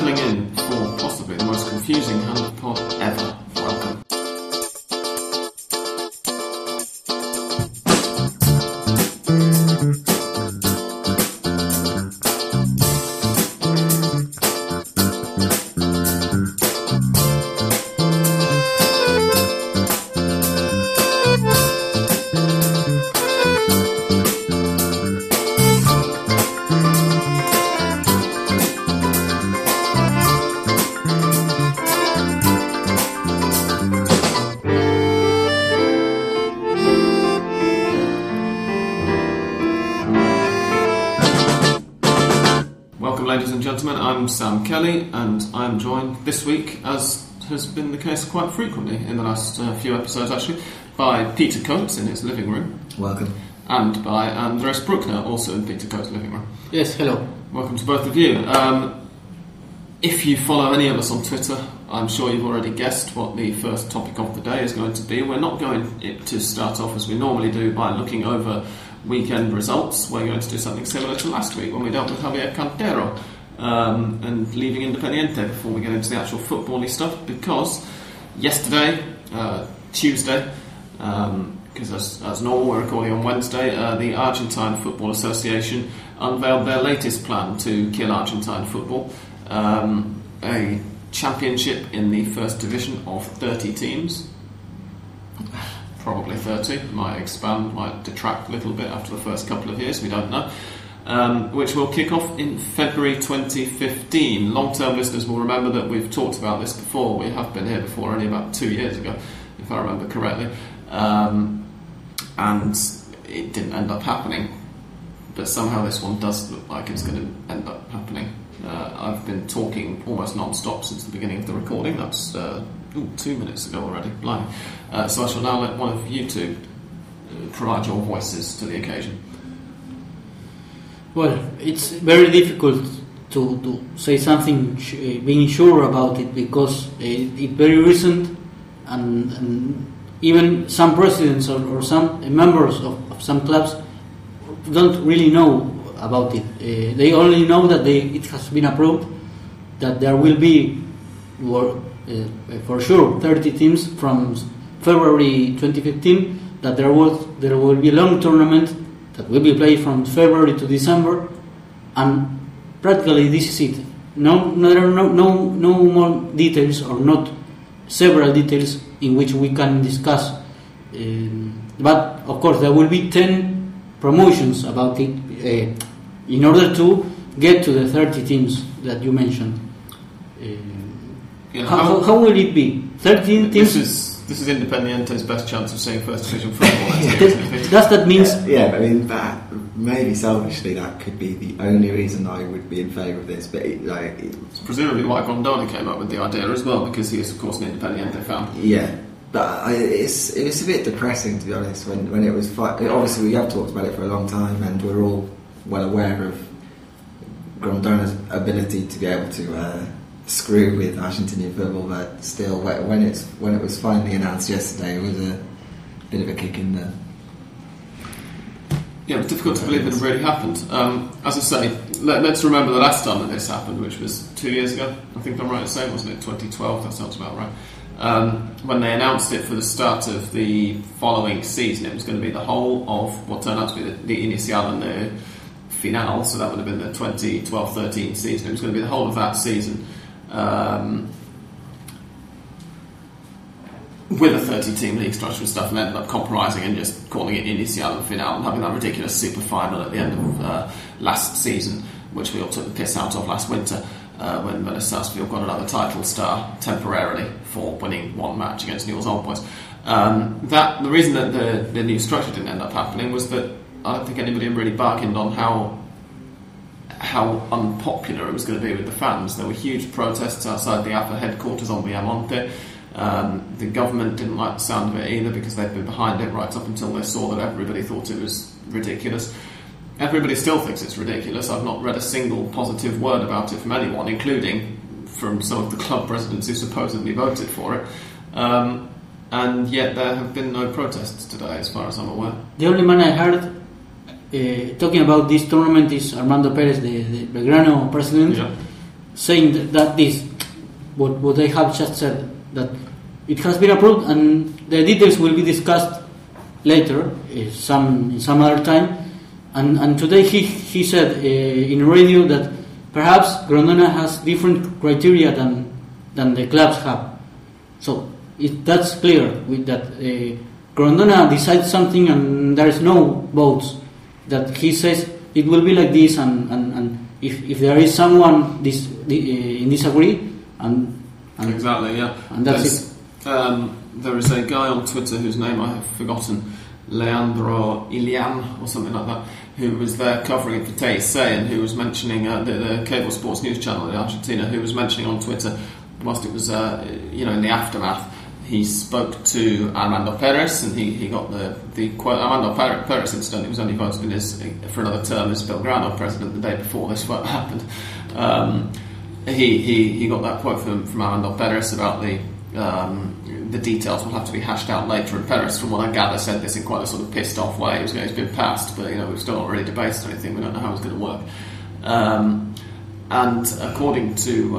settling in for possibly the most confusing hand pod ever. Welcome. I'm Sam Kelly, and I'm joined this week, as has been the case quite frequently in the last few episodes actually, by Peter Coates in his living room. Welcome. And by Andreas Bruckner, also in Peter Coates' living room. Yes, hello. Welcome to both of you. If you follow any of us on Twitter, I'm sure you've already guessed what the first topic of the day is going to be. We're not going to start off as we normally do by looking over weekend results. We're going to do something similar to last week when we dealt with Javier Cantero. And leaving Independiente before we get into the actual football-y stuff, because yesterday, Tuesday, because as normal we're recording on Wednesday, the Argentine Football Association unveiled their latest plan to kill Argentine football, a championship in the first division of 30 teams, probably 30, might expand, might detract a little bit after the first couple of years, we don't know. Which will kick off in February 2015. Long-term listeners will remember that we've talked about this before. We have been here before, only about 2 years ago, if I remember correctly. And it didn't end up happening. But somehow this one does look like it's going to end up happening. I've been talking almost non-stop since the beginning of the recording. That's 2 minutes ago already. Blimey. So I shall now let one of you two provide your voices to the occasion. Well, it's very difficult to say something, being sure about it, because it's very recent, and even some presidents or some members of some clubs don't really know about it. They only know that it has been approved, that there will be, for sure, 30 teams from February 2015, that there will be a long tournament that will be played from February to December, and practically this is it. No more details, or not several details in which we can discuss. But of course, there will be 10 promotions about it in order to get to the 30 teams that you mentioned. How will it be? 13 teams. This is Independiente's best chance of seeing first division football. Does that mean? Yeah, I mean, that maybe selfishly that could be the only reason I would be in favour of this. But it's presumably why Grondona came up with the idea as well, because he is, of course, an Independiente fan. Yeah, but it's a bit depressing, to be honest. When it was obviously we have talked about it for a long time, and we're all well aware of Grondona's ability to be able to. Screw with Argentinian football, but still, when it was finally announced yesterday, it was a bit of a kick in the. Yeah, it's difficult to believe it really happened. As I say, let's remember the last time that this happened, which was 2 years ago. I think I'm right to say, wasn't it? 2012. That sounds about right. When they announced it for the start of the following season, it was going to be the whole of what turned out to be the Inicial and the Final. So that would have been the 2012-13 season. It was going to be the whole of that season. With a 30-team league structure and stuff, and ended up compromising and just calling it Inicial and Final, and having that ridiculous super final at the end of last season, which we all took the piss out of last winter, when Vélez Sarsfield got another title star temporarily for winning one match against Newell's Old Boys. The reason that the new structure didn't end up happening was that I don't think anybody really bargained on how unpopular it was going to be with the fans. There were huge protests outside the AFA headquarters on Viamonte. The government didn't like the sound of it either, because they'd been behind it right up until they saw that everybody thought it was ridiculous. Everybody still thinks it's ridiculous. I've not read a single positive word about it from anyone, including from some of the club presidents who supposedly voted for it. And yet there have been no protests today, as far as I'm aware. The only man I heard talking about this tournament is Armando Ferris, the Belgrano president, yeah. saying that this, what I have just said, that it has been approved, and the details will be discussed later, some other time. And today he said in radio that perhaps Grondona has different criteria than the clubs have. So that's clear with that Grondona decides something and there is no votes. That he says it will be like this, and if there is someone disagree, and exactly, yeah, and that's it. There is a guy on Twitter whose name I have forgotten, Leandro Ilian or something like that, who was there covering it for TSE and who was mentioning the cable sports news channel in Argentina, who was mentioning on Twitter, whilst it was in the aftermath, he spoke to Armando Ferris, and he got the quote. Armando Ferris incident, it was only voted for another term as Belgrano president the day before this happened. He got that quote from Armando Ferris about the details will have to be hashed out later, and Ferris, from what I gather, said this in quite a sort of pissed off way. He's been passed, but we've still not really debated anything, we don't know how it's going to work. And according to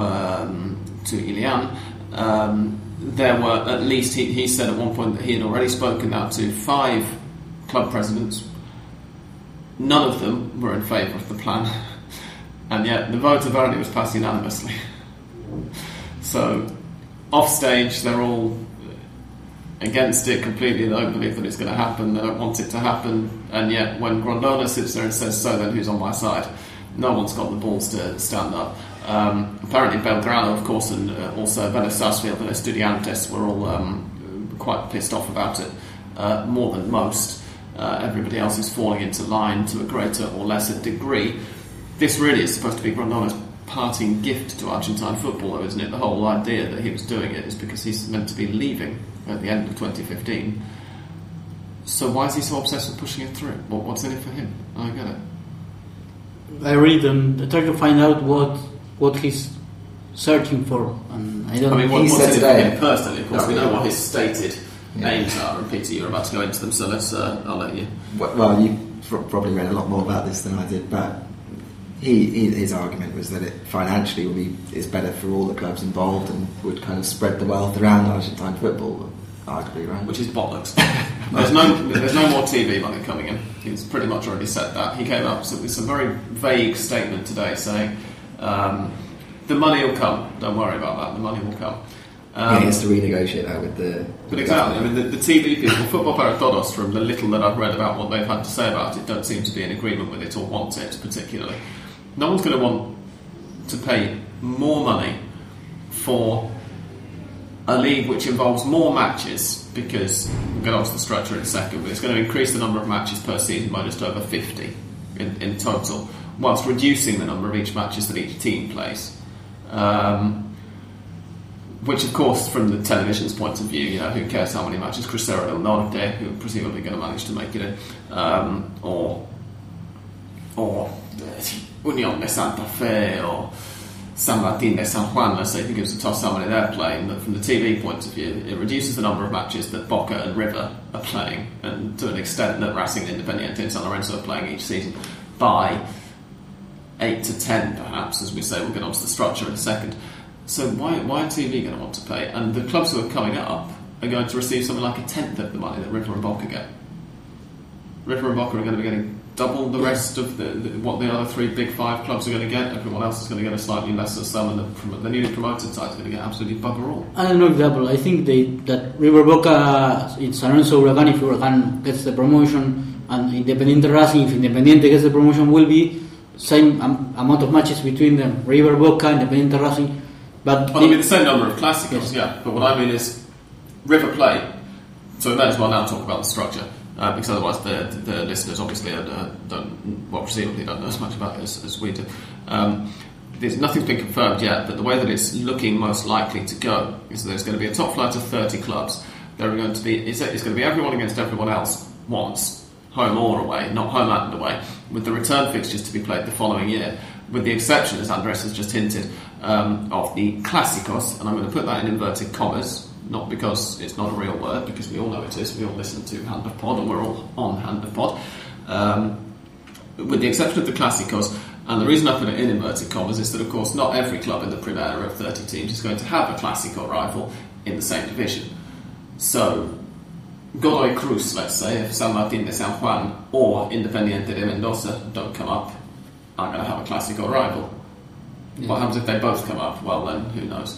Ilian, there were at least, he said at one point that he had already spoken out to 5 club presidents. None of them were in favour of the plan, and yet the vote apparently was passed unanimously. So off stage, they're all against it completely. They don't believe that it's going to happen. They don't want it to happen. And yet, when Grondona sits there and says, "So then, who's on my side?" no one's got the balls to stand up. Apparently, Belgrano, of course, and also Vélez Sarsfield and Estudiantes were all quite pissed off about it, more than most. Everybody else is falling into line to a greater or lesser degree. This really is supposed to be Grondona's parting gift to Argentine football, though, isn't it? The whole idea that he was doing it is because he's meant to be leaving at the end of 2015. So why is he so obsessed with pushing it through? What's in it for him? I get it. I read and I try to find out what he's searching for, and I don't. I mean, what's in it for him personally? Of course, we know what his stated aims are. And Peter, you're about to go into them, so I'll let you. Well, you probably read a lot more about this than I did, but his argument was that it financially is better for all the clubs involved and would kind of spread the wealth around Argentine football, arguably, right? Which is bollocks. there's no more TV money coming in. He's pretty much already said that. He came up with some very vague statement today saying, the money will come. Don't worry about that. The money will come. He has to renegotiate that with the... But exactly, I mean, the TV people, Football Para Todos, from the little that I've read about what they've had to say about it, don't seem to be in agreement with it or want it particularly. No one's going to want to pay more money for a league which involves more matches, because we'll get onto the structure in a second, but it's going to increase the number of matches per season by just over 50 in total, whilst reducing the number of each matches that each team plays. Which, of course, from the television's point of view, who cares how many matches Crucero del Norte, who are presumably going to manage to make it in, or Unión de Santa Fe or San Martín de San Juan, let's say, who gives a toss how many they're playing. But from the TV point of view, it reduces the number of matches that Boca and River are playing, and to an extent that Racing, Independiente and San Lorenzo are playing each season, by 8 to 10 perhaps, as we say. We'll get onto the structure in a second. So why are TV going to want to pay? And the clubs who are coming up are going to receive something like 1/10 of the money that River and Boca get. River and Boca are going to be getting double the rest of what the other 3 big 5 clubs are going to get. Everyone else is going to get a slightly lesser sum, and the newly promoted side is going to get absolutely bugger all. I don't know if double. I think that River Boca, in San Lorenzo Huracán, if Huracán gets the promotion, and Independiente Racing, if Independiente gets the promotion, will be same amount of matches between them. River Boca, Independiente Racing. But well, I mean, the same number of classicals, yes. Yeah. But what I mean is River Plate, so we may as well now talk about the structure, because otherwise the listeners obviously presumably don't know as much about it as we do. Nothing's been confirmed yet, but the way that it's looking most likely to go is there's going to be a top flight of 30 clubs. There are going to be it's going to be everyone against everyone else once, home or away, not home and away, with the return fixtures to be played the following year. With the exception, as Andres has just hinted, of the Clásicos, and I'm going to put that in inverted commas, not because it's not a real word, because we all know it is, we all listen to Hand of Pod, and we're all on Hand of Pod. With the exception of the Clásicos, And the reason I put it in inverted commas is that, of course, not every club in the Primera of 30 teams is going to have a Clásico rival in the same division. So, Godoy Cruz, let's say, if San Martín de San Juan or Independiente de Mendoza don't come up, I'm going to have a Clásico rival. Yeah. What happens if they both come up? Well, then, who knows?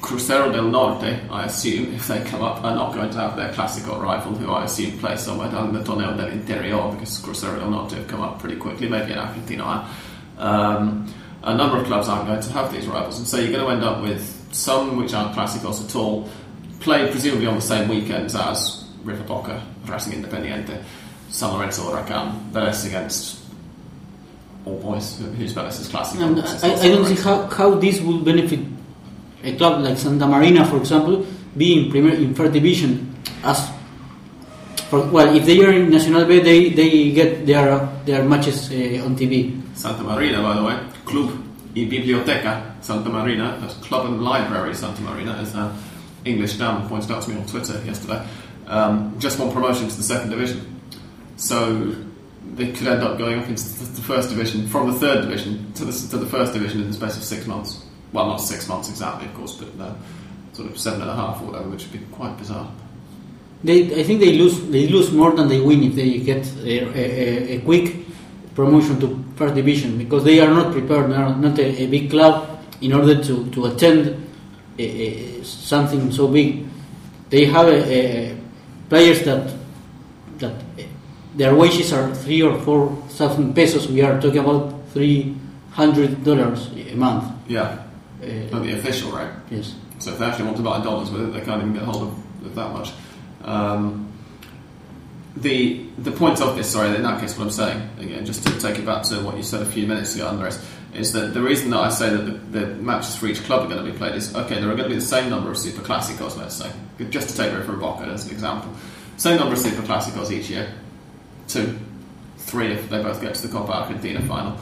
Crucero del Norte, I assume, if they come up, are not going to have their Clásico rival, who I assume plays somewhere down the Torneo del Interior, because Crucero del Norte have come up pretty quickly, maybe in Argentina. A number of clubs aren't going to have these rivals, and so you're going to end up with some which aren't Clásicos at all, played presumably on the same weekends as River Boca, Racing Independiente, San Lorenzo Huracán, the rest against All Boys, who's Vélez is Clásico. I don't see how this would benefit a club like Santa Marina, for example, being in first division. If they are in National B, they get their matches on TV. Santa Marina, by the way, Club y Biblioteca Santa Marina, that's Club and Library Santa Marina, as English Dan pointed out to me on Twitter yesterday, just won promotion to the second division. So they could end up going up into the first division, from the third division to the first division in the space of 6 months. Well, not 6 months exactly, of course, but sort of 7.5 or whatever, which would be quite bizarre. I think they lose more than they win if they get a quick promotion to first division, because they are not prepared. They are not a big club in order to attend something so big. They have players that their wages are 3,000 or 4,000 pesos. We are talking about $300 a month. Yeah, but the official rate. Yes. So if they actually want to buy dollars with it, they can't even get hold of that much. The point of this, sorry, in that case, what I'm saying, again, just to take it back to what you said a few minutes ago, Andres, is that the reason that I say that the matches for each club are going to be played is, okay, there are going to be the same number of Super Clásicos, let's say, just to take River Boca as an example. Same number of Super Clásicos each year, 2, 3 if they both get to the Copa Argentina final.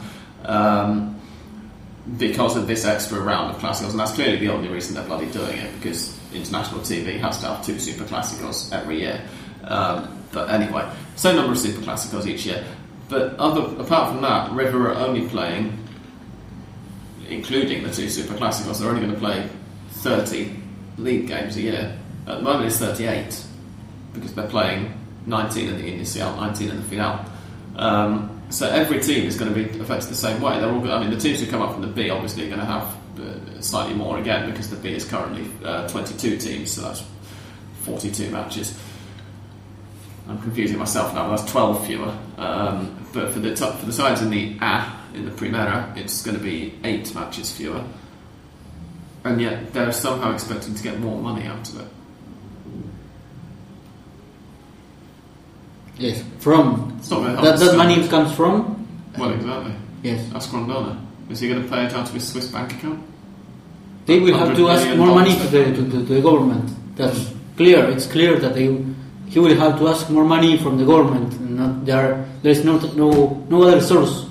Because of this extra round of Clásicos, and that's clearly the only reason they're bloody doing it, because international TV has to have 2 Super Clásicos every year. But anyway, same number of Super Clásicos each year. But apart from that, River are only playing, including the 2 Super Clásicos, they're only going to play 30 league games a year. At the moment it's 38, because they're playing 19 in the Inicial, 19 in the Final. So every team is going to be affected the same way. They're all. I mean, the teams who come up from the B obviously are going to have slightly more again, because the B is currently 22 teams, so that's 42 matches. I'm confusing myself now, but that's 12 fewer. But for the sides in the A, in the Primera, it's going to be 8 matches fewer. And yet they're somehow expecting to get more money out of it. Yes, from that money comes from. Well, exactly. Yes, ask Grondona. Is he going to pay it out of his Swiss bank account? They will have to ask more money to the government. That's clear. It's clear that he will have to ask more money from the government. There is no other source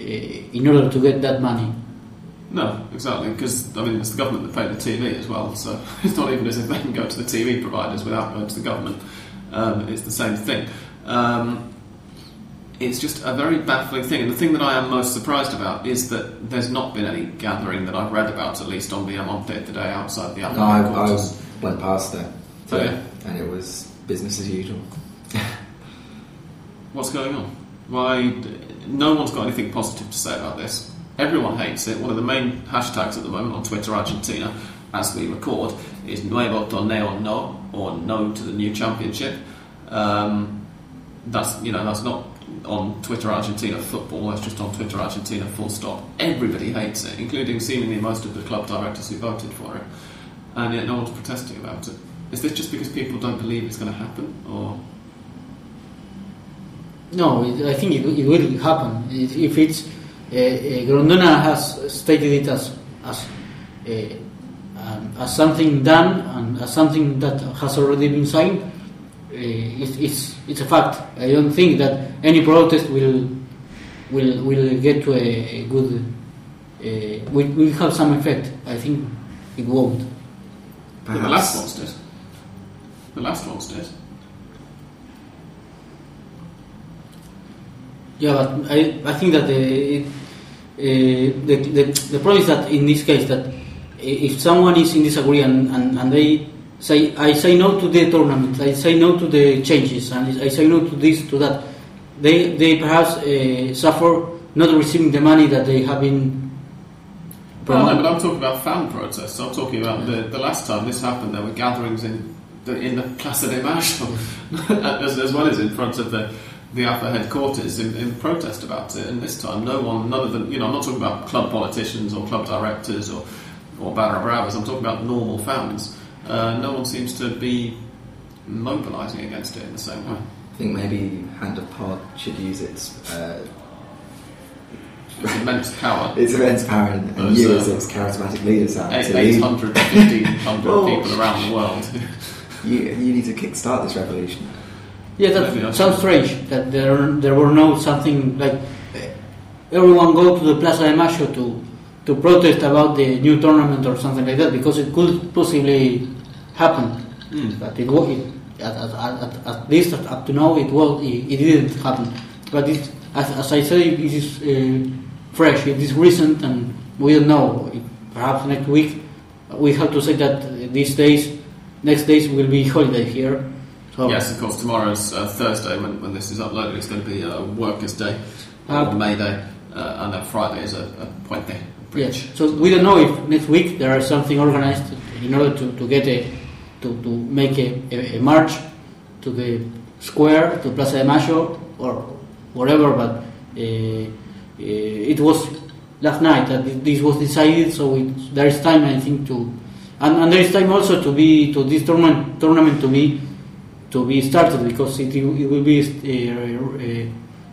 in order to get that money. No, exactly. Because I mean, it's the government that paid the TV as well. So it's not even as if they can go to the TV providers without going to the government. It's the same thing. It's just a very baffling thing, and the thing that I am most surprised about is that there's not been any gathering that I've read about, at least on Viamonte today, outside the Alpine quarters. I went past there today, and it was business as usual. What's going on? Why? No one's got anything positive to say about this. Everyone hates it. One of the main hashtags at the moment on Twitter, Argentina, as we record, is Nuevo Torneo No, or No to the New Championship. That's not on Twitter Argentina football, that's just on Twitter Argentina full stop. Everybody hates it, including seemingly most of the club directors who voted for it. And yet no one's protesting about it. Is this just because people don't believe it's going to happen, or...? No, I think it will happen. If it's... Grondona has stated it as something done and as something that has already been signed. It's a fact. I don't think that any protest will get to a good will have some effect. I think it won't. Perhaps. The last one's did. Yeah, but I think that the problem is that in this case that if someone is in disagree and they say, I say no to the tournament, I say no to the changes, and I say no to this, to that, they perhaps suffer not receiving the money that they have been. Well, no, but I'm talking about fan protests. I'm talking about the last time this happened, there were gatherings in the Plaza de Mayo, as well as in front of the upper headquarters in protest about it. And this time, no one, none of them, you know, I'm not talking about club politicians or club directors or barra bravas. I'm talking about normal fans. No one seems to be mobilising against it in the same way. I think maybe Hand of Park should use its immense power. Its immense power and use its charismatic leaders out. 800, 1,500 people around the world. you need to kickstart this revolution. Yeah, that sounds strange that there were no something like everyone go to the Plaza de Mayo to protest about the new tournament or something like that, because it could possibly happen. Mm. But it at least up to now it didn't happen. But it, as I say, it is fresh, it is recent, and we don't know. Perhaps next week we have to say that these days, next days will be holiday here. So yes, of course, tomorrow's Thursday when this is uploaded. It's going to be a workers' day, May Day, and then Friday is a puente day. Yes, so we don't know if next week there is something organized in order to get to make a march to the square, to Plaza de Mayo or whatever, but it was last night that this was decided, so there is time, I think, and there is time also to this tournament to be started, because it will be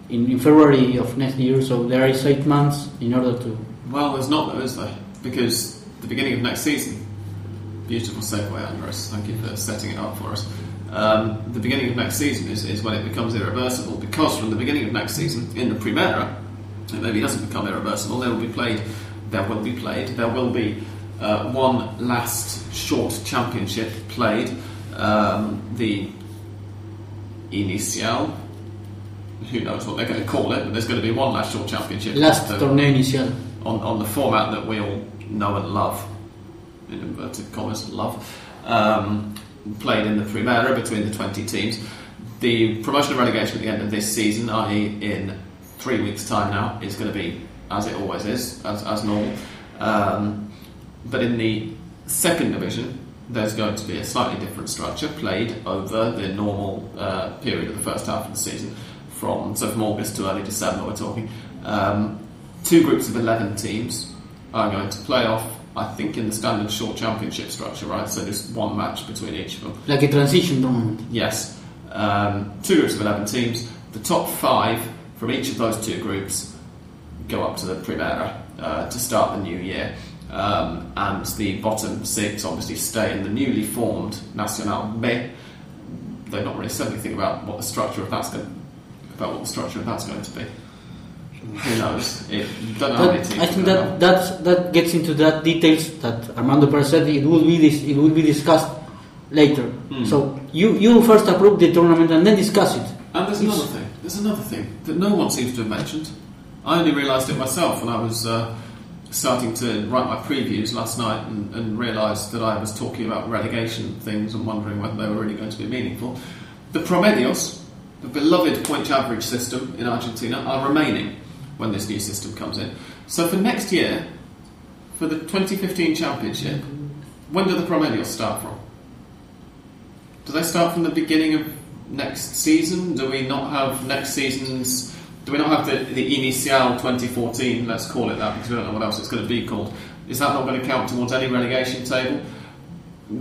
in February of next year, so there is 8 months in order to. Well, there's not though, is there? Because the beginning of next season, beautiful segue, Andres, thank you for setting it up for us. The beginning of next season is when it becomes irreversible, because from the beginning of next season, in the Primera, it maybe doesn't become irreversible, there will be one last short championship played, the Inicial. Who knows what they're going to call it, but there's going to be one last short championship. Last Torneo Inicial. On the format that we all know and love, in inverted commas, love, played in the Primera between the 20 teams. The promotion and relegation at the end of this season, i.e. in 3 weeks' time now, is going to be as it always is, as normal. But in the second division, there's going to be a slightly different structure played over the normal period of the first half of the season. From August to early December, we're talking. Two groups of 11 teams are going to play off, I think, in the standard short championship structure, right? So just one match between each of them. Like a transition tournament? Yes. Two groups of 11 teams. The top five from each of those two groups go up to the Primera to start the new year. And the bottom six obviously stay in the newly formed Nacional B. They've not really said anything about what the structure of that's going to be. Who knows? I think that gets into that details that Armando Perez said it will be discussed later. Mm. So you first approve the tournament and then discuss it. And there's another thing that no one seems to have mentioned. I only realised it myself when I was starting to write my previews last night and realised that I was talking about relegation things and wondering whether they were really going to be meaningful. The promedios, the beloved point average system in Argentina, are remaining when this new system comes in. So for next year, for the 2015 championship, when do the promedios start from? Do they start from the beginning of next season? Do we not have next season's? Do we not have the Inicial 2014? Let's call it that, because we don't know what else it's going to be called. Is that not going to count towards any relegation table?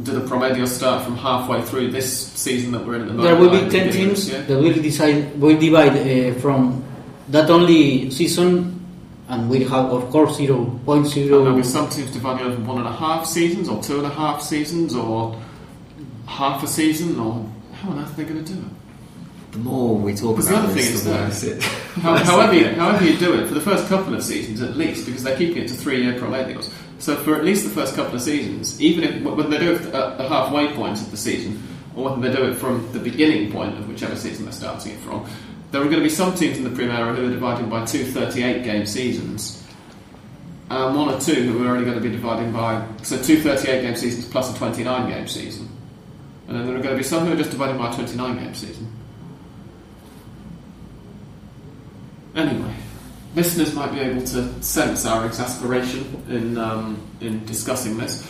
Do the promedios start from halfway through this season that we're in at the moment? There will be 10 teams that will divide from that only season, and we'll have, of course, 0.0. There will be some teams divided over 1.5 seasons, or 2.5 seasons, or half a season, or how on earth are they going to do it? The more we talk about this, the worse it is. However you do it, for the first couple of seasons at least, because they're keeping it to 3-year promedios. So for at least the first couple of seasons, even if whether they do it at the halfway point of the season or whether they do it from the beginning point of whichever season they're starting it from, there are going to be some teams in the Primera who are divided by two 38-game seasons, and one or two who are only going to be divided by, so two 38-game seasons plus a 29-game season. And then there are going to be some who are just divided by a 29-game season. Anyway, listeners might be able to sense our exasperation in discussing this.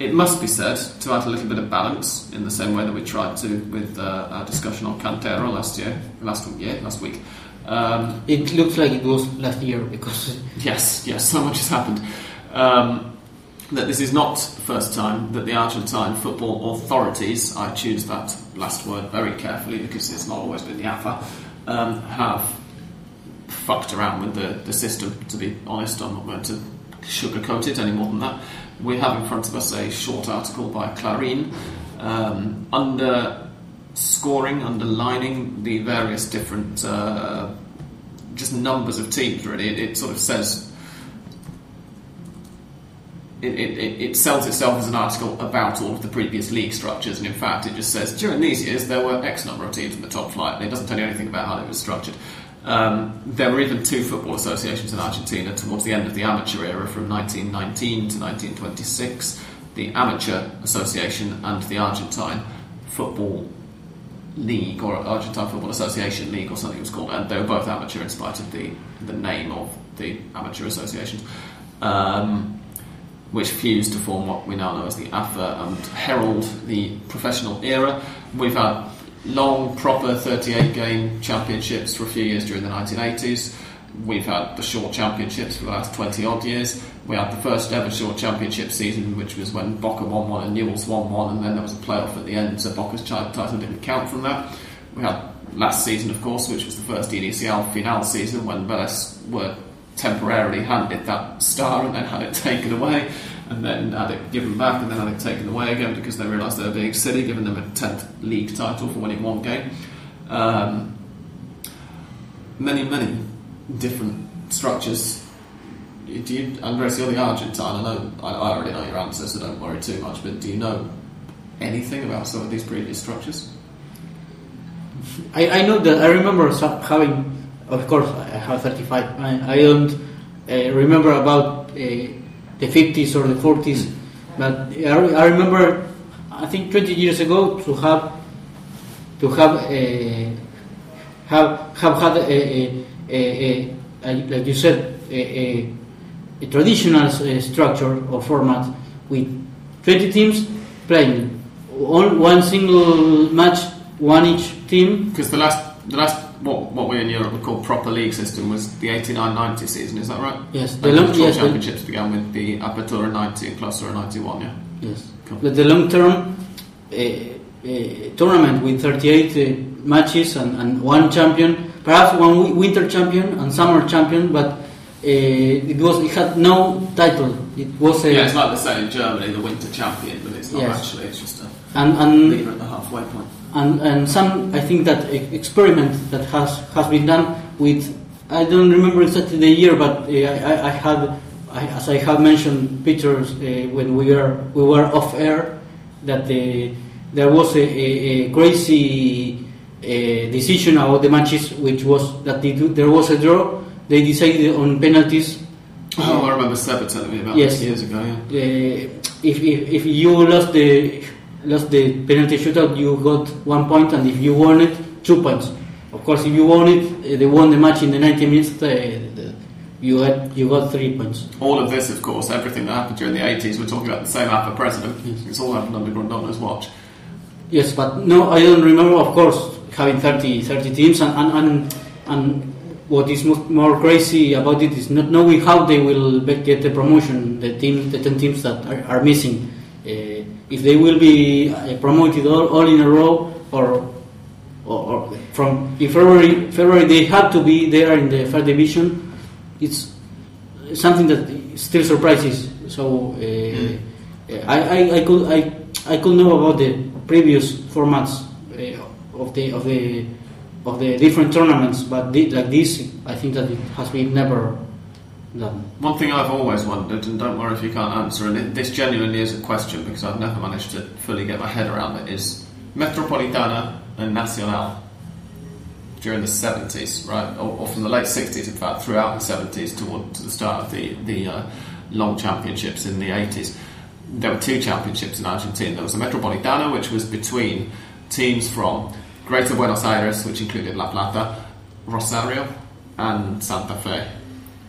It must be said, to add a little bit of balance, in the same way that we tried to with our discussion on Cantero last week. It looks like it was last year, because... Yes, so much has happened. That this is not the first time that the Argentine football authorities, I choose that last word very carefully because it's not always been the AFA, have fucked around with the system, to be honest. I'm not going to sugarcoat it any more than that. We have in front of us a short article by Clarín underlining the various different just numbers of teams, really. It sort of says it sells itself as an article about all of the previous league structures, and in fact it just says during these years there were X number of teams in the top flight, and it doesn't tell you anything about how it was structured. There were even two football associations in Argentina towards the end of the amateur era, from 1919 to 1926, the Amateur Association and the Argentine Football League, or Argentine Football Association League, or something it was called, and they were both amateur in spite of the name of the amateur associations, which fused to form what we now know as the AFA and herald the professional era. We've had long, proper 38-game championships for a few years during the 1980s. We've had the short championships for the last 20-odd years. We had the first ever short championship season, which was when Boca won one and Newell's won one, and then there was a playoff at the end, so Boca's title didn't count from that. We had last season, of course, which was the first Inicial Final season, when Vélez were temporarily handed that star and then had it taken away, and then had it given back, and then had it taken away again because they realised they were being silly, giving them a 10th league title for winning one game. Many, many different structures. Do you, Andres, you're the Argentine, I already know your answer, so don't worry too much, but do you know anything about some of these previous structures? I know that I remember having, of course, I have 35, I don't remember about... the 50s or the 40s, but I remember, I think 20 years ago, to have had a like you said, a traditional structure or format with 20 teams playing one single match, one each team. Because the last what we in Europe would call proper league system was the 89-90 season, is that right? Yes. The championships began with the Apertura 90 and Clausura 91, yeah? Yes. Cool. The long-term tournament with 38 matches and one champion, perhaps one winter champion and summer champion, but it had no title. It was it's like they say in Germany, the winter champion, but it's not actually, it's just a leader at the halfway point. And some, I think, that experiment that has been done with, I don't remember exactly the year, but as I have mentioned, pictures when we were off air, that there was a crazy decision about the matches, which was that there was a draw. They decided on penalties. I remember Seba telling me about this years ago. Yeah. If you lost the penalty shootout, you got 1 point, and if you won it, 2 points. Of course, if you won it, they won the match in the 90 minutes, you got 3 points. All of this, of course, everything that happened during the 80s, we're talking about the same AFA president. Yes. It's all happened under Grondona's watch. Yes, but no, I don't remember, of course, having 30 teams, and what is more crazy about it is not knowing how they will get the promotion, the 10 teams that are missing. If they will be promoted all in a row, or from February they have to be there in the first division. It's something that still surprises. So I could know about the previous formats of the different tournaments, but like this, I think that it has been never. No. One thing I've always wondered, and don't worry if you can't answer, and this genuinely is a question because I've never managed to fully get my head around it, is Metropolitana and Nacional. during the 70s, right, or from the late 60s, in fact, throughout the 70s toward to the start of the long championships in the 80s. There were two championships in Argentina. There was the Metropolitana, which was between teams from Greater Buenos Aires, which included La Plata, Rosario, and Santa Fe,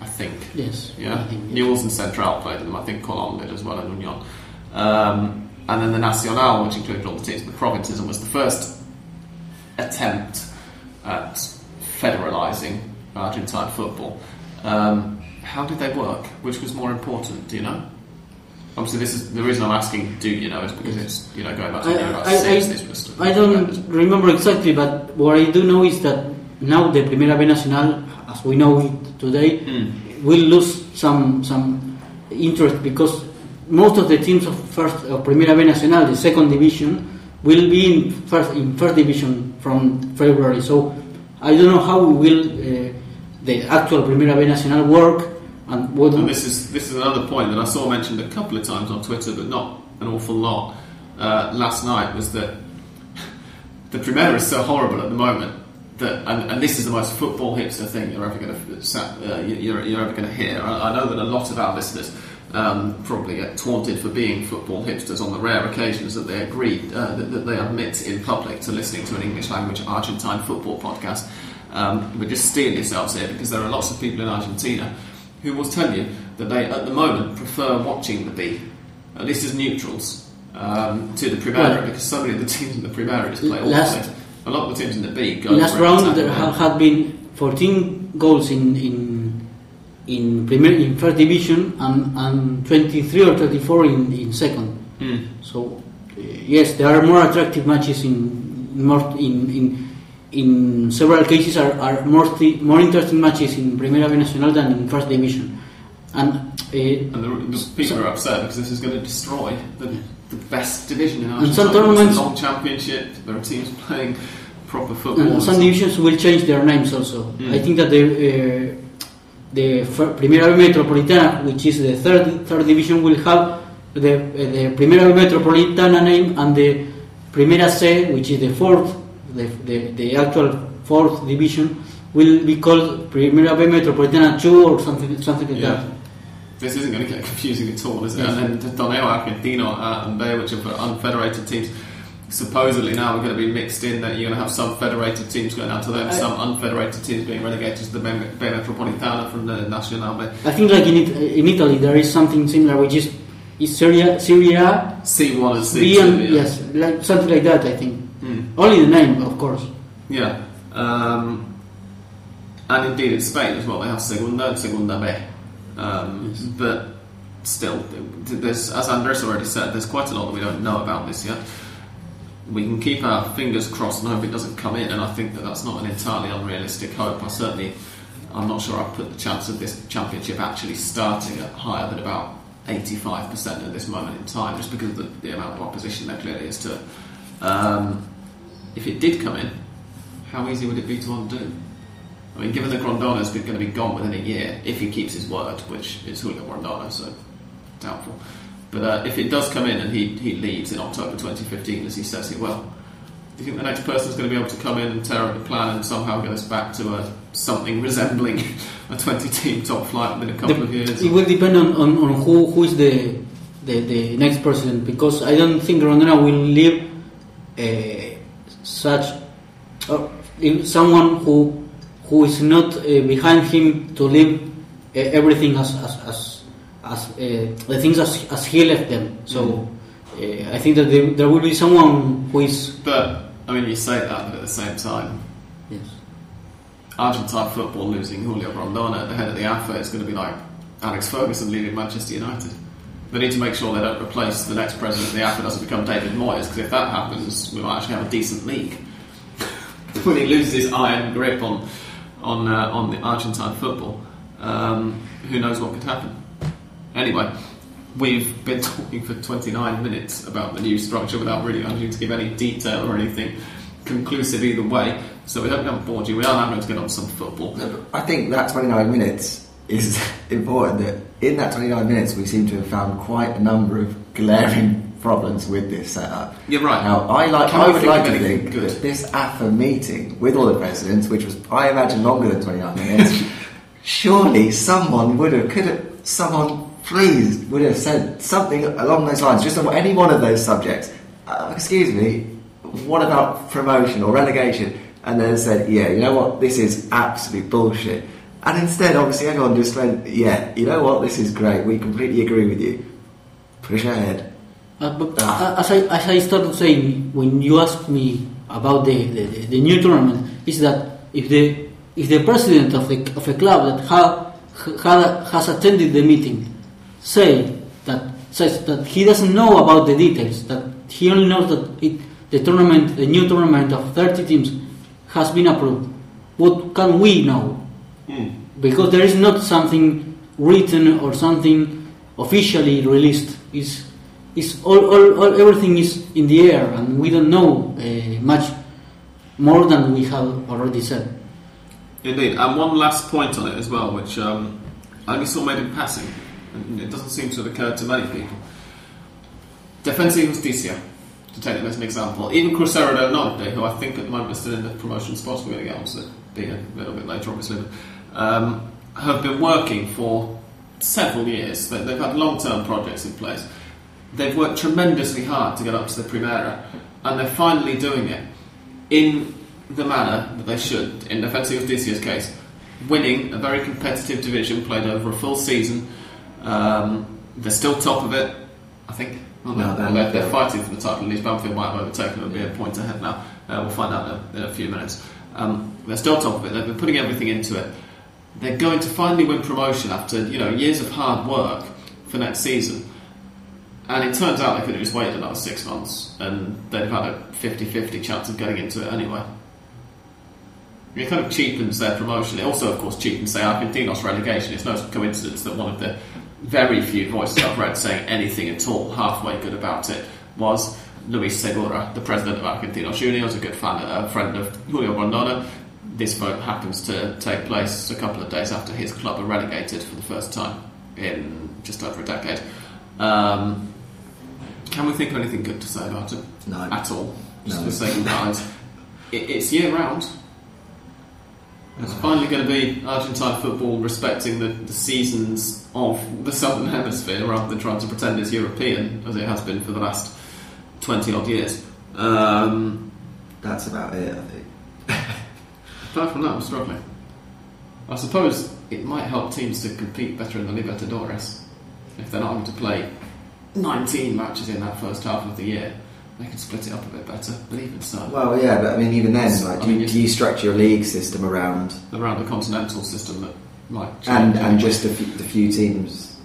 I think. Yes. Yeah. I think, yes. Newell's and Central played them. I think Colón did as well, and Unión. And then the Nacional, which included all the teams in the provinces, and was the first attempt at federalising Argentine football. How did they work? Which was more important, do you know? Obviously, this is the reason I'm asking, do you know, is because it's, you know, going back to the I don't remember exactly, but what I do know is that now the Primera B Nacional, as we know it today, will lose some interest, because most of the teams of Primera B Nacional, the second division, will be in first division from February. So I don't know how will the actual Primera B Nacional work. And this is another point that I saw mentioned a couple of times on Twitter, but not an awful lot last night, was that the Primera is so horrible at the moment that, and this is the most football hipster thing you're ever going to hear. I know that a lot of our listeners probably get taunted for being football hipsters on the rare occasions that they agree that they admit in public to listening to an English language Argentine football podcast. But just steel yourselves here, because there are lots of people in Argentina who will tell you that they, at the moment, prefer watching the B, at least as neutrals, to the Primera, because so many of the teams in the Primera just play all the way. A lot of the teams in the B go. Last round, there had been 14 goals in first division and 23 or 34 in second. So, yes, there are more attractive matches in several cases are more interesting matches in Primera B Nacional than in First Division. And people are upset because this is going to destroy the best division in Argentina. And some tournaments... long championship, there are teams playing proper football. And some divisions will change their names also. I think that the Primera B Metropolitana, which is the third division, will have the Primera B Metropolitana name, and the Primera C, which is the fourth, the actual fourth division, will be called Primera B Metropolitana 2 or something like that. This isn't going to get confusing at all, is it? Yes. And then Torneo Argentino and B, which are unfederated teams, supposedly now are going to be mixed in. That you're going to have some federated teams going out to them, some unfederated teams being relegated to the B Metropolitana from the Nacional B. I think, like in Italy, there is something similar, which is Serie A, C1 and C2, yes, like something like that, I think. Only the name, of course. Yeah. And indeed in Spain as well, they have Segunda and Segunda B. Yes. But still, there's, as Andres already said, there's quite a lot that we don't know about this yet. We can keep our fingers crossed and hope it doesn't come in, and I think that's not an entirely unrealistic hope. I'm not sure I put the chance of this championship actually starting at higher than about 85% at this moment in time, just because of the amount of opposition there clearly is to it. If it did come in, how easy would it be to undo? I mean, given that Grondona's going to be gone within a year, if he keeps his word, which is Julio Grondona, so doubtful. But if it does come in and he leaves in October 2015, as he says he will, do you think the next person's going to be able to come in and tear up the plan and somehow get us back to something resembling a 20-team top flight within a couple of years? It will depend on who is the next president, because I don't think Grondona will leave someone who is not behind him to leave everything as the things as he left them. So I think that there will be someone who is. But I mean, you say that, but at the same time, yes, Argentine football losing Julio Grondona at the head of the AFA is going to be like Alex Ferguson leaving Manchester United. They need to make sure they don't replace the next president of the AFA doesn't become David Moyes, because if that happens, we might actually have a decent league when he loses his iron grip on the Argentine football. Who knows what could happen? Anyway, we've been talking for 29 minutes about the new structure without really having to give any detail or anything conclusive either way, so we don't bored you. We are now going to get on some football. I think that 29 minutes is important, that in that 29 minutes, we seem to have found quite a number of glaring problems with this setup. You're right. Now, I would like to think that this AFA meeting with all the presidents, which was, I imagine, longer than 29 minutes, surely someone, please, would have said something along those lines, just on any one of those subjects. Excuse me, what about promotion or relegation? And then said, yeah, you know what, this is absolute bullshit. And instead, obviously, everyone just went, yeah, you know what, this is great, we completely agree with you. Push ahead. As I started saying, when you asked me about the new tournament, is that if the president of a club that has attended the meeting says that he doesn't know about the details, that he only knows that the new tournament of 30 teams has been approved, what can we know? Because there is not something written or something officially released. It's all everything is in the air, and we don't know much more than we have already said. Indeed, and one last point on it as well, which I only saw made in passing, and it doesn't seem to have occurred to many people. Defensa y Justicia, to take them as an example. Even Crucero del Norte, who I think at the moment is still in the promotion spots, we're going to get on to being a little bit later, obviously, have been working for several years. They've had long-term projects in place. They've worked tremendously hard to get up to the Primera, and they're finally doing it in the manner that they should, in Defensa y Justicia's case, winning a very competitive division played over a full season. They're still top of it, I think. They're fighting for the title. At least Banfield might have overtaken. It'll be a point ahead now. We'll find out in a few minutes. They're still top of it. They've been putting everything into it. They're going to finally win promotion after years of hard work for next season. And it turns out they could have just waited another 6 months, and they'd have had a 50-50 chance of getting into it anyway. It kind of cheapens their promotion. It also, of course, cheapens the Argentinos relegation. It's no coincidence that one of the very few voices I've read saying anything at all halfway good about it was Luis Segura, the president of Argentinos Juniors, a good fan, a friend of Julio Grondona. This vote happens to take place a couple of days after his club are relegated for the first time in just over a decade. Can we think of anything good to say about it? No. At all. Just for the sake of guys. It's year round. It's finally going to be Argentine football respecting the seasons of the Southern Hemisphere rather than trying to pretend it's European, as it has been for the last 20-odd years. That's about it, I think. Apart from that, I'm struggling. I suppose it might help teams to compete better in the Libertadores. If they're not having to play 19 matches in that first half of the year, they can split it up a bit better, but even so. Well, yeah, but I mean, even then, do you structure your league system around the continental system that might change? And just the few teams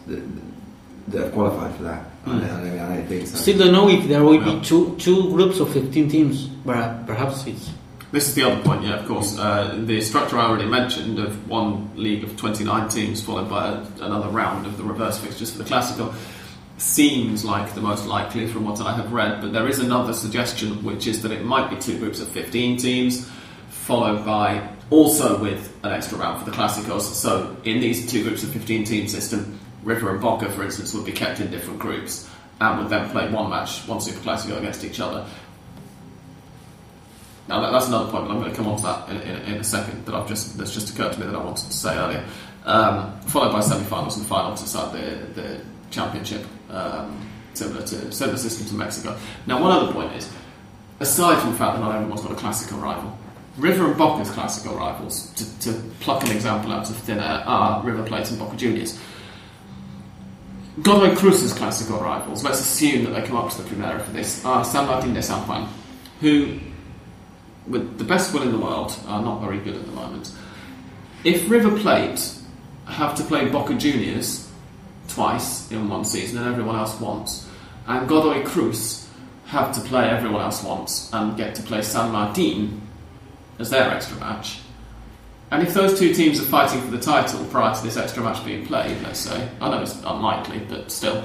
that have qualified for that. I don't think so. Still don't know if there will be two groups of 15 teams, perhaps it's... This is the other point, yeah, of course. The structure I already mentioned of one league of 29 teams followed by another round of the reverse fixtures for the Classical seems like the most likely from what I have read, but there is another suggestion, which is that it might be two groups of 15 teams followed by also with an extra round for the Clásicos. So in these two groups of 15 team system, River and Boca, for instance, would be kept in different groups and would then play one match, one Super Clásico against each other. Now that's another point, but I'm going to come on to that in a second, that's just occurred to me that I wanted to say earlier. Followed by semi-finals and final to decide the championship, similar system to Mexico. Now, one other point is, aside from the fact that not everyone's got a classical rival, River and Boca's classical rivals, to pluck an example out of thin air, are River Plate and Boca Juniors. Godoy Cruz's classical rivals, let's assume that they come up to the Primera for this, are San Martín de San Juan, who, with the best will in the world, are not very good at the moment. If River Plate have to play Boca Juniors twice in one season and everyone else once, and Godoy Cruz have to play everyone else once and get to play San Martin as their extra match, and if those two teams are fighting for the title prior to this extra match being played, let's say, I know it's unlikely, but still,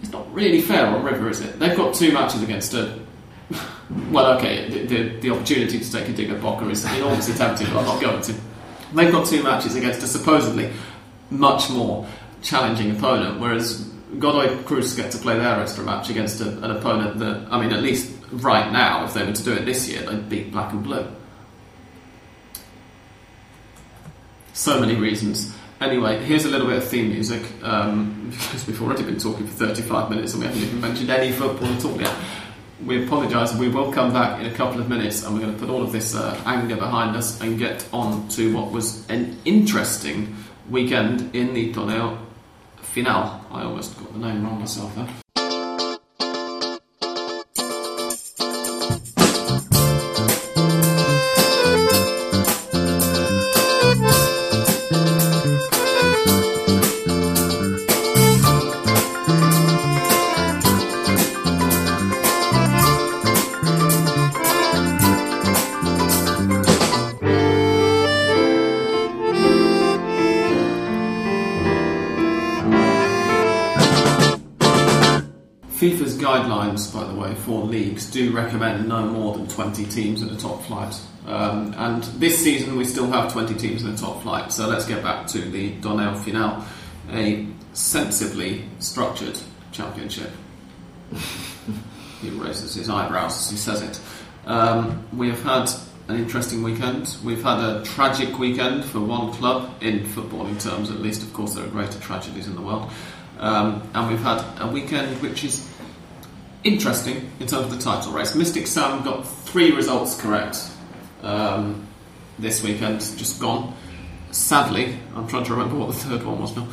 it's not really fair on River, is it? They've got two matches against a... Well, okay, the opportunity to take a dig at Boca is enormously tempting, but I'm not going to. They've got two matches against a supposedly much more challenging opponent, whereas Godoy Cruz get to play their extra match against an opponent that, I mean, at least right now, if they were to do it this year, they'd beat Black and Blue. So many reasons. Anyway, here's a little bit of theme music, because we've already been talking for 35 minutes and we haven't even mentioned any football at all yet. We apologise, we will come back in a couple of minutes and we're going to put all of this anger behind us and get on to what was an interesting weekend in the Torneo Final. I almost got the name wrong myself there. FIFA's guidelines, by the way, for leagues do recommend no more than 20 teams in the top flight. And this season we still have 20 teams in the top flight, so let's get back to the Torneo Final, a sensibly structured championship. He raises his eyebrows as he says it. We have had an interesting weekend. We've had a tragic weekend for one club, in footballing terms at least. Of course, there are greater tragedies in the world. And we've had a weekend which is interesting in terms of the title race. Mystic Sam got 3 results correct this weekend, just gone. Sadly, I'm trying to remember what the third one was now.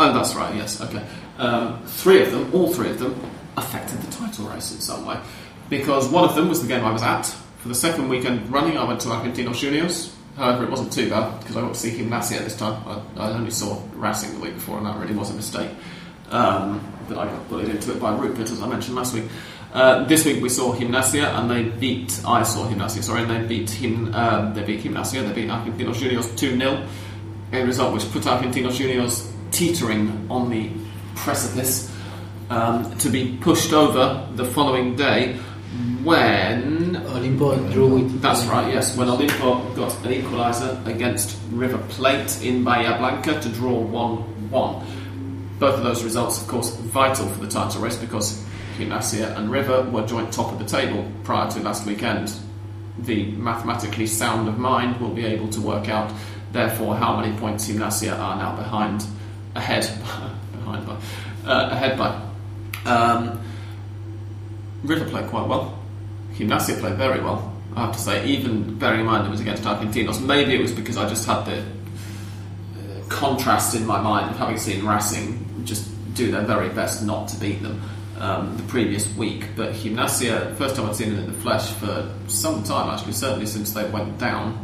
Oh, that's right, yes, okay. 3 of them, all 3 of them, affected the title race in some way. Because one of them was the game I was at. For the second weekend running, I went to Argentinos Juniors. However, it wasn't too bad, because I got to see Gimnasia this time. I only saw Racing the week before, and that really was a mistake. But I got bullied into it by Rupert, as I mentioned last week. This week we saw Gimnasia, and they beat Gimnasia, they beat Argentinos Juniors 2-0, a result which put Argentinos Juniors teetering on the precipice to be pushed over the following day, when Olimpo drew with... That's right, yes. When Olimpo got an equaliser against River Plate in Bahia Blanca to draw 1-1. Both of those results, of course, vital for the title race, because Gimnasia and River were joint top of the table prior to last weekend. The mathematically sound of mind will be able to work out, therefore, how many points Gimnasia are now ahead by. River played quite well. Gimnasia played very well, I have to say, even bearing in mind it was against Argentinos. Maybe it was because I just had the contrast in my mind of having seen Racing just do their very best not to beat them the previous week. But Gimnasia, first time I'd seen them in the flesh for some time actually, certainly since they went down,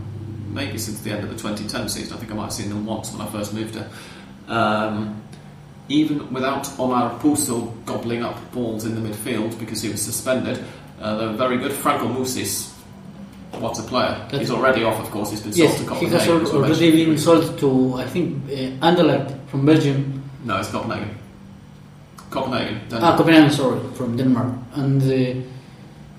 maybe since the end of the 2010 season. I think I might have seen them once when I first moved here. Even without Omar Puso gobbling up balls in the midfield because he was suspended, they were very good. Franco Musis, what a player. He's already off, of course. He's been sold to Copenhagen. He has already been sold to, I think, Anderlecht from Belgium. No, it's Copenhagen. From Denmark. And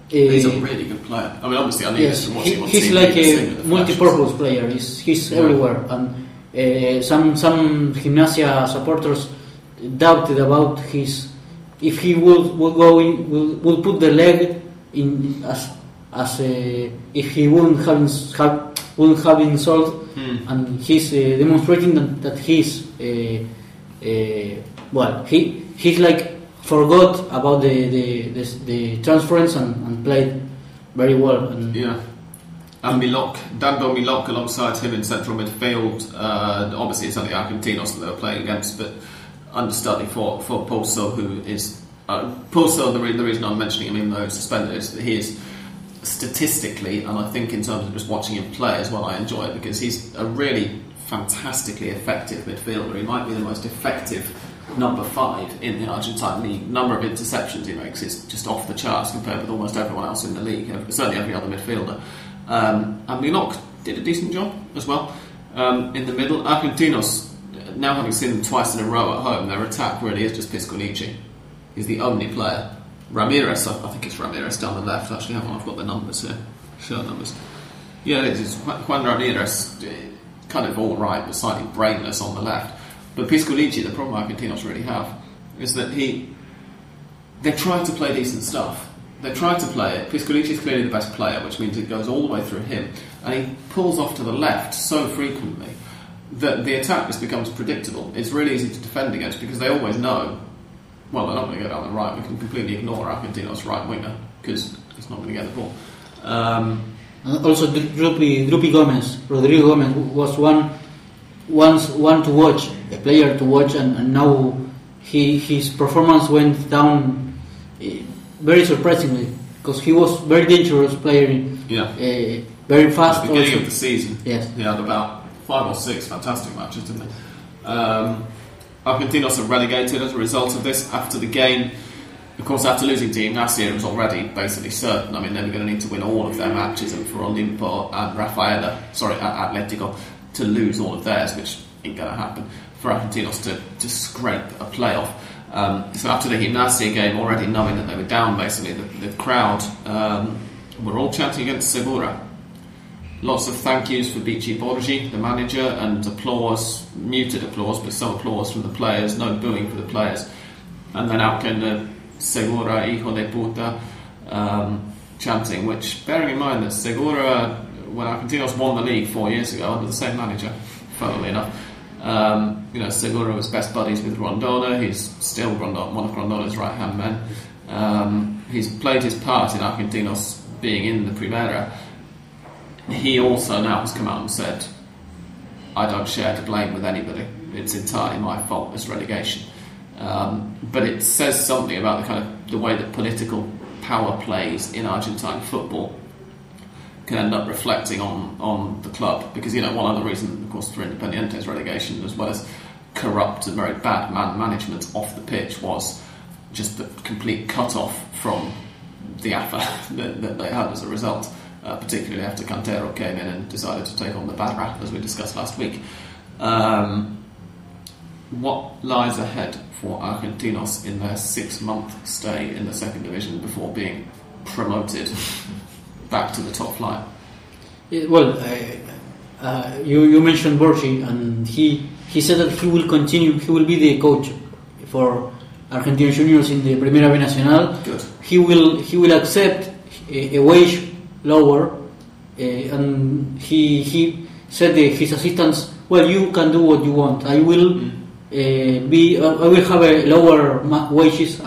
he's a really good player. I mean, obviously, I need this from watching on TV. He's like a multi-purpose player. He's everywhere. And some Gimnasia supporters doubted about his... If he would put the leg in as if he wouldn't have been sold, and he's demonstrating that he's he's like forgot about the transference and played very well. And Milok, Dando Milok alongside him in central midfield. Obviously, it's only Argentinos that they were playing against, but understudy for Pulso, who is... Pulso, the reason I'm mentioning him, even though he's suspended, is that he is statistically, and I think in terms of just watching him play as well, I enjoy it, because he's a really fantastically effective midfielder. He might be the most effective number 5 in the Argentine league. The number of interceptions he makes is just off the charts compared with almost everyone else in the league, certainly every other midfielder. And Milok did a decent job as well. In the middle, Argentinos... Now, having seen them twice in a row at home, their attack really is just Pisconici. He's the only player. Ramirez, I think it's Ramirez down the left, actually. I've got the numbers here. Shirt numbers. Yeah, it is. Juan Ramirez, kind of all right, but slightly brainless on the left. But Piscolici, the problem Argentinos really have is that they try to play decent stuff. They try to play it. Piscolici is clearly the best player, which means it goes all the way through him, and he pulls off to the left so frequently that the attack just becomes predictable. It's really easy to defend against because they always know, well, they're not going to go down the right. We can completely ignore Argentinos' right winger because he's not going to get the ball. Also, Drupi Gomez, Rodrigo Gomez was one to watch, a player to watch, and now his performance went down very surprisingly because he was very dangerous player, very fast. At the beginning of the season, yes, he had about 5 or 6 fantastic matches, didn't he? Argentinos are relegated as a result of this. After the game, of course, after losing to Gimnasia, it was already basically certain. I mean, they were going to need to win all of their matches, and for Olimpo and Atletico to lose all of theirs, which ain't going to happen, for Argentinos to scrape a playoff. So after the Gimnasia game, already knowing that they were down, basically, the crowd were all chanting against Segura. Lots of thank yous for Bici Borgi, the manager, and applause, muted applause, but some applause from the players, no booing for the players. And then out came the Segura, hijo de puta, chanting, which, bearing in mind that Segura, when Argentinos won the league 4 years ago under the same manager, funnily enough, Segura was best buddies with Grondona. He's still one of Grondona's right-hand men. He's played his part in Argentinos being in the Primera. He also now has come out and said, I don't share the blame with anybody. It's entirely my fault, this relegation. But it says something about the way that political power plays in Argentine football can end up reflecting on the club, because one other reason, of course, for Independiente's relegation, as well as corrupt and very bad man management off the pitch, was just the complete cut off from the AFA that they had as a result, particularly after Cantero came in and decided to take on the Barra, as we discussed last week. What lies ahead for Argentinos in their 6-month stay in the second division before being promoted back to the top flight? You mentioned Borgi, and he said that he will continue. He will be the coach for Argentinos Juniors in the Primera B Nacional. Good. He will accept a wage lower, and he said to his assistants, "Well, you can do what you want. I will I will have a lower wage,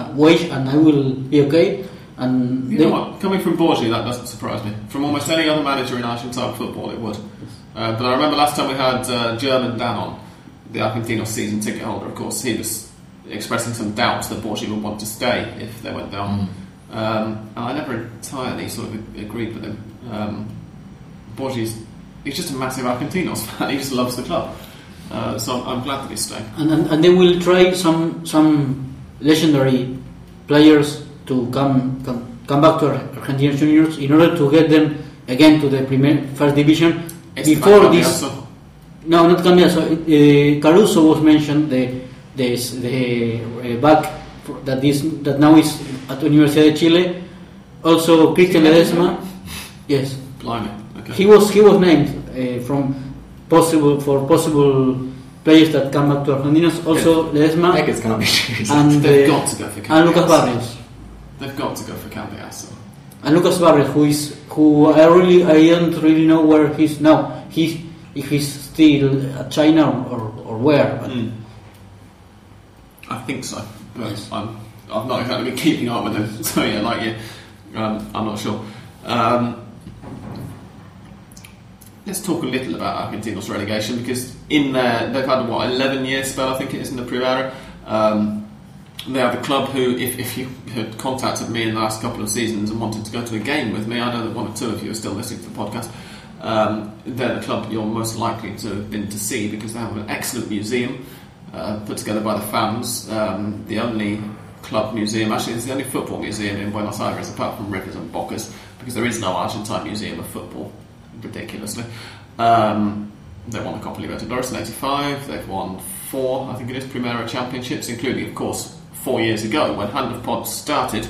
and I will be okay." And you know what? Coming from Borgi, that doesn't surprise me. From almost any other manager in Argentine football, it would. But I remember last time we had German Dan on, the Argentinos season ticket holder, of course. He was expressing some doubts that Borgi would want to stay if they went down. And I never entirely sort of agreed with him. Borgi's just a massive Argentinos fan. He just loves the club. So I'm glad that he's staying. And they will try some legendary players to come back to Argentinos Juniors in order to get them again to the first division. Before this, no, not Cambiasso. Caruso was mentioned. The back that now is at Universidad de Chile. Also, Cristian Ledesma. Yes. Blimey. Okay. He was named for possible players that come back to Argentinos. Also, Ledesma. I guess Cambiasso. And they've got to go for Cambiasso. And Lucas Barrios. They've got to go for Cambiasso. And Lucas Barrios, who I don't really know where he's now. If he's still at China or where. But I think so. Yes. I've not exactly been keeping up with him. So yeah, like you, I'm not sure. Let's talk a little about Argentinos' relegation, because in there they've had 11-year spell, I think it is, in the Primera. They are the club who, if you had contacted me in the last couple of seasons and wanted to go to a game with me, I know that one or two of you are still listening to the podcast, they're the club you're most likely to have been to see, because they have an excellent museum put together by the fans. The only club museum, actually it's the only football museum in Buenos Aires, apart from Rivers and Bocas, because there is no Argentine museum of football, ridiculously. They won the Copa Libertadores in 85, they've won 4, I think it is, Primera championships, including, of course, 4 years ago, when Hand of Pod started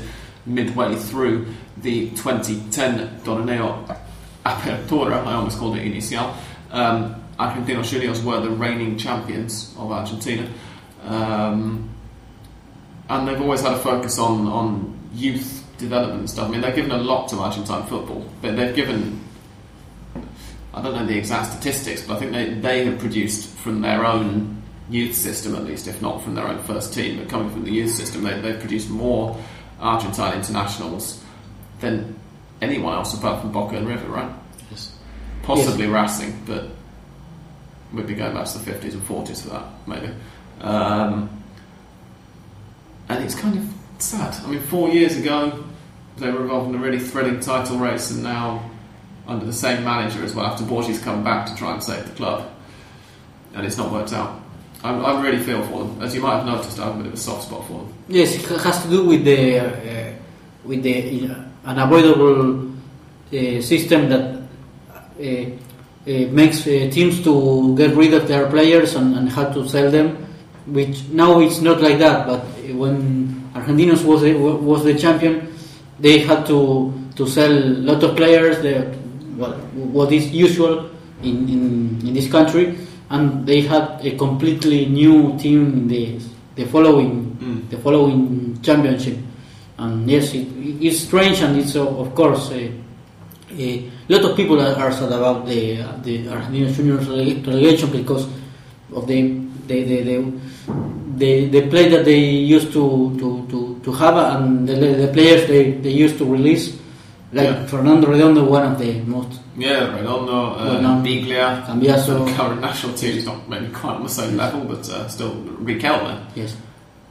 midway through the 2010 Torneo Apertura, I almost called it Inicial. Argentinos Juniors were the reigning champions of Argentina, and they've always had a focus on youth development and stuff. I mean, they've given a lot to Argentine football. They've given, I don't know the exact statistics, but I think they have produced from their own youth system, at least, if not from their own first team, but coming from the youth system, they've produced more Argentine internationals than anyone else apart from Boca and River, right? Yes. Possibly yes. Racing, but we'd be going back to the 50s and 40s for that, maybe. And it's kind of sad. I mean, 4 years ago, they were involved in a really thrilling title race, and now under the same manager as well, after Borges come back to try and save the club. And it's not worked out. I really feel for them. As you might have noticed, I have a bit of a soft spot for them. Yes, it has to do with the unavoidable system that makes teams to get rid of their players and how to sell them, which now it's not like that, but when Argentinos was the champion, they had to sell a lot of players, what is usual in this country, and they had a completely new team in the following championship. And yes, it's strange, and it's of course a lot of people are sad about the Argentinos Juniors relegation because of the play that they used to have, and the players they used to release, like Fernando Redondo, one of the most Redondo, Biglia, Cambiasso. The current national team is not maybe quite on the same level, but still Riquelme. Yes.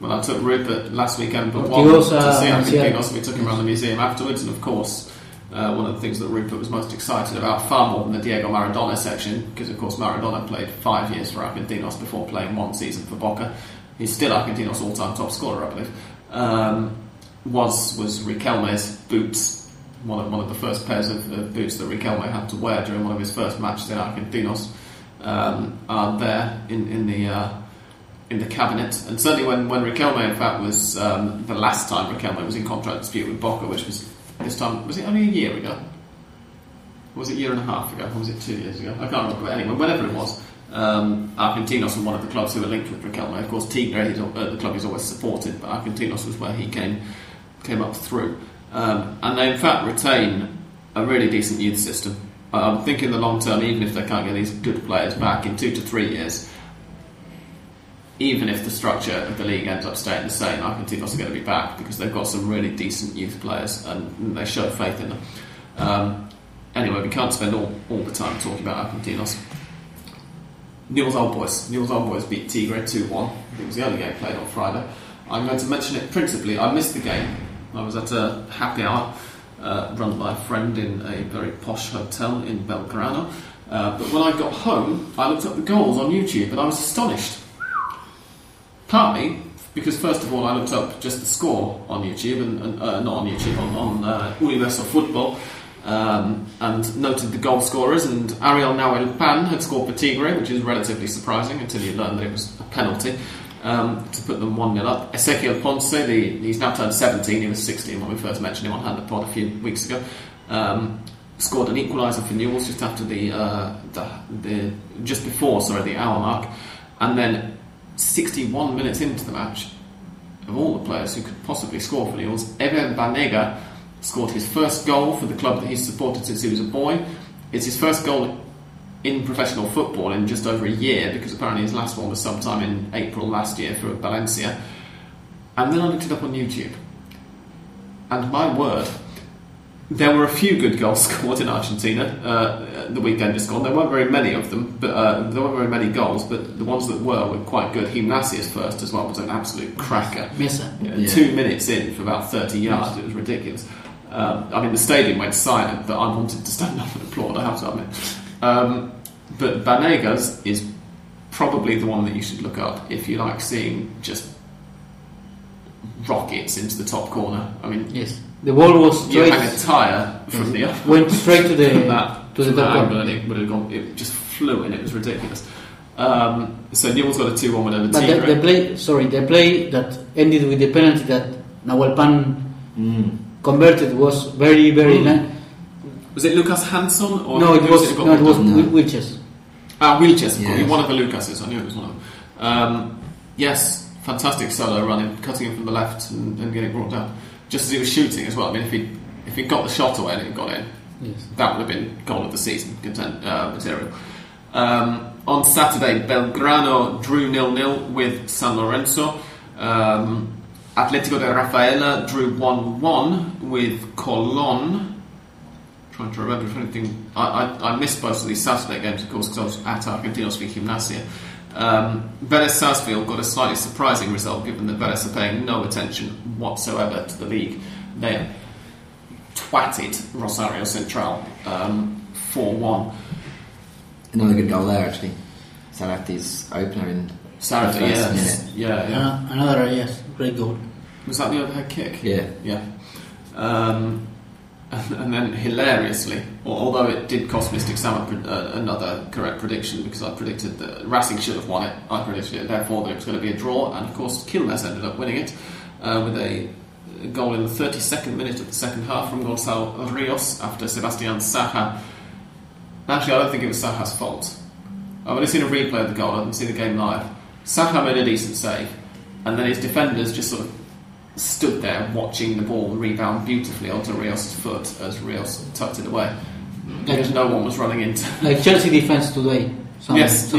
Well, I took Rupert last weekend, but one to see Argentinos, we took him around the museum afterwards, and of course, one of the things that Rupert was most excited about, far more than the Diego Maradona section, because of course Maradona played 5 years for Argentinos before playing one season for Boca. He's still Argentinos' all-time top scorer, I believe. Was Riquelme's boots, one of the first pairs of boots that Riquelme had to wear during one of his first matches in Argentinos, are there in the cabinet. And certainly when Riquelme, in fact, was the last time Riquelme was in contract dispute with Boca, which was this time, was it only a year ago? Was it a year and a half ago? Or was it 2 years ago? I can't remember. But anyway, whenever it was, Argentinos was one of the clubs who were linked with Riquelme. Of course, Tigre, the club he's always supported, but Argentinos was where he came up through. And they, in fact, retain a really decent youth system. I'm thinking in the long term, even if they can't get these good players back in 2 to 3 years, even if the structure of the league ends up staying the same, Argentinos are going to be back because they've got some really decent youth players and they show faith in them. Anyway, we can't spend all the time talking about Argentinos. Newell's Old Boys. Newell's Old Boys beat Tigre 2-1. It was the only game played on Friday. I'm going to mention it principally. I missed the game. I was at a happy hour run by a friend in a very posh hotel in Belgrano. But when I got home, I looked up the goals on YouTube and I was astonished. Partly because, first of all, I looked up just the score on YouTube, on Universo Football, and noted the goal scorers, and Ariel Nahuel Pan had scored for Tigre, which is relatively surprising until you learn that it was a penalty, to put them 1-0 up. Ezequiel Ponce, he's now turned 17, he was 16 when we first mentioned him on Hand the Pod a few weeks ago, scored an equaliser for Newell's just after the hour mark, and then 61 minutes into the match, of all the players who could possibly score for Newell's, Eber Banega scored his first goal for the club that he's supported since he was a boy. It's his first goal in professional football in just over a year, because apparently his last one was sometime in April last year for Valencia. And then I looked it up on YouTube, and my word, there were a few good goals scored in Argentina the weekend just gone. There weren't very many of them, but there weren't very many goals. But the ones that were quite good. Gimnasia's first as well was an absolute cracker. Missa, 2 minutes in for about 30 yards. It was ridiculous. I mean, the stadium went silent, but I wanted to stand up and applaud. I have to admit. But Banegas is probably the one that you should look up if you like seeing just rockets into the top corner. I mean, yes. The ball was straight. You hang a tyre from the other. Went straight to the top corner. It would have gone. It just flew in. It was ridiculous. So Newell's got a 2-1 win over Tigre. The play that ended with the penalty that Nahuel Pan converted was very, very nice. Was it Lucas Hansson? Or no, it was Wilches. Ah, Wilches. Yes. One of the Lucases. I knew it was one of them. Yes, fantastic solo running, cutting in from the left and getting brought down. Just as he was shooting as well. I mean, if he got the shot away and it got in, yes, that would have been goal of the season content material. On Saturday, Belgrano drew 0-0 with San Lorenzo. Atletico de Rafaela drew 1-1 with Colón. Trying to remember if anything. I missed most of these Saturday games, of course, because I was at Argentinos for Gimnasia. Vélez Sarsfield got a slightly surprising result, given that Vélez are paying no attention whatsoever to the league. They twatted Rosario Central 4-1. Another good goal there, actually. Sarati's opener in Sarati, yes. Yeah. Another, yes, great goal. Was that the overhead kick? Yeah. And then, hilariously, although it did cost Mystic Sam another correct prediction, because I predicted that Racing should have won it, I predicted it, therefore there was going to be a draw, and of course Quilmes ended up winning it with a goal in the 32nd minute of the second half from Gonzalo Rios after Sebastián Saja. Actually, I don't think it was Saja's fault. I've only seen a replay of the goal, I haven't seen the game live. Saja made a decent save, and then his defenders just sort of stood there watching the ball rebound beautifully onto Rios' foot as Rios tucked it away. Because no one was running into. Like Chelsea defence today. Almost.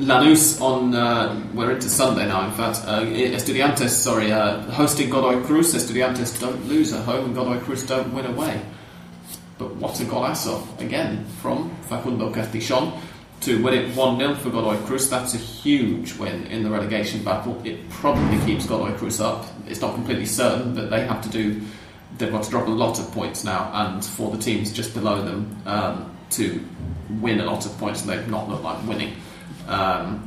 Lanús on we're into Sunday now. In fact, Estudiantes, hosting Godoy Cruz. Estudiantes don't lose at home, and Godoy Cruz don't win away. But what a golazo again from Facundo Castillón to win it 1-0 for Godoy Cruz. That's a huge win in the relegation battle. It probably keeps Godoy Cruz up. It's not completely certain, but they've got to drop a lot of points now, and for the teams just below them to win a lot of points, and they've not looked like winning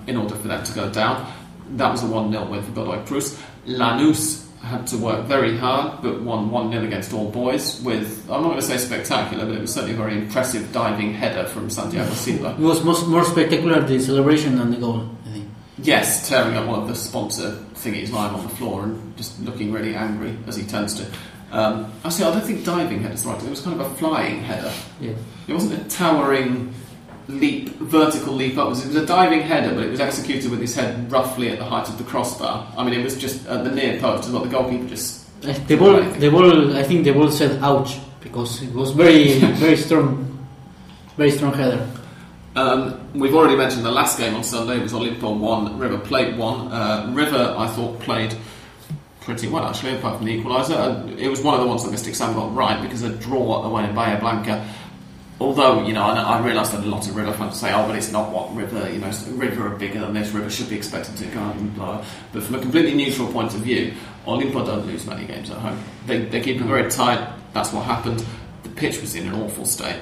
in order for them to go down. That was a 1-0 win for Godoy Cruz. Lanús had to work very hard, but won 1-0 against All Boys with, I'm not going to say spectacular, but it was certainly a very impressive diving header from Santiago Silva. It was more spectacular, the celebration than the goal, I think. Yes, tearing up one of the sponsor thingies lying on the floor and just looking really angry as he turns to. I don't think diving header's right. It was kind of a flying header. Yeah. It wasn't a towering vertical leap upwards. It was a diving header, but it was executed with his head roughly at the height of the crossbar. I mean, it was just at the near post. The goalkeeper just the ball. I think the ball said "ouch" because it was very strong header. We've already mentioned the last game on Sunday was Olimpo 1, River Plate 1. River, I thought, played pretty well actually, apart from the equaliser. It was one of the ones that Mystic Sam got right, because a draw away in Bahia Blanca. Although, I realise that a lot of River fans say, but it's not what River, River are bigger than this, River should be expected to go and blah. But from a completely neutral point of view, Olimpo don't lose many games at home. They keep them very tight. That's what happened. The pitch was in an awful state.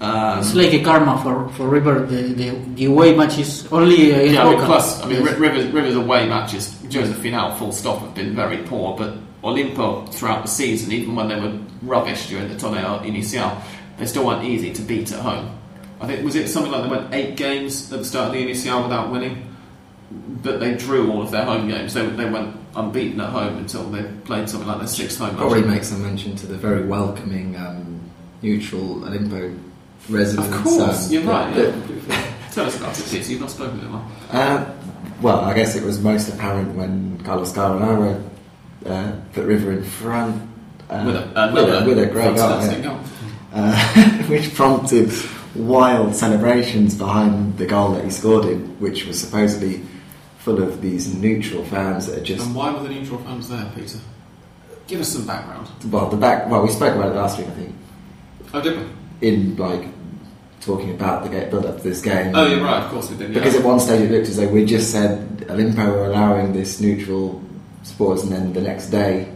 It's like a karma for River. The away matches only against Boca. River's away matches during the final, full stop, have been very poor, but Olimpo throughout the season, even when they were rubbish during the torneo inicial, they still weren't easy to beat at home. I think, was it something like they went 8 games at the start of the Inicial without winning? But they drew all of their home games. They went unbeaten at home until they played something like their 6th home match. Probably makes a mention to the very welcoming neutral Olimpo residents. Of course, you're right. Yeah. Tell us about it, please. You've not spoken to them. Well, I guess it was most apparent when Carlos Carbonaro put River in front. With a great goal. Which prompted wild celebrations behind the goal that he scored in, which was supposedly full of these neutral fans that are just. And why were the neutral fans there, Peter? Give us some background. Well, we spoke about it last week, I think. Oh, did we? In talking about the build up to this game. Oh, you're right. Of course we did. Yeah. Because at one stage it looked as though we just said Olimpo were allowing this neutral sports, and then the next day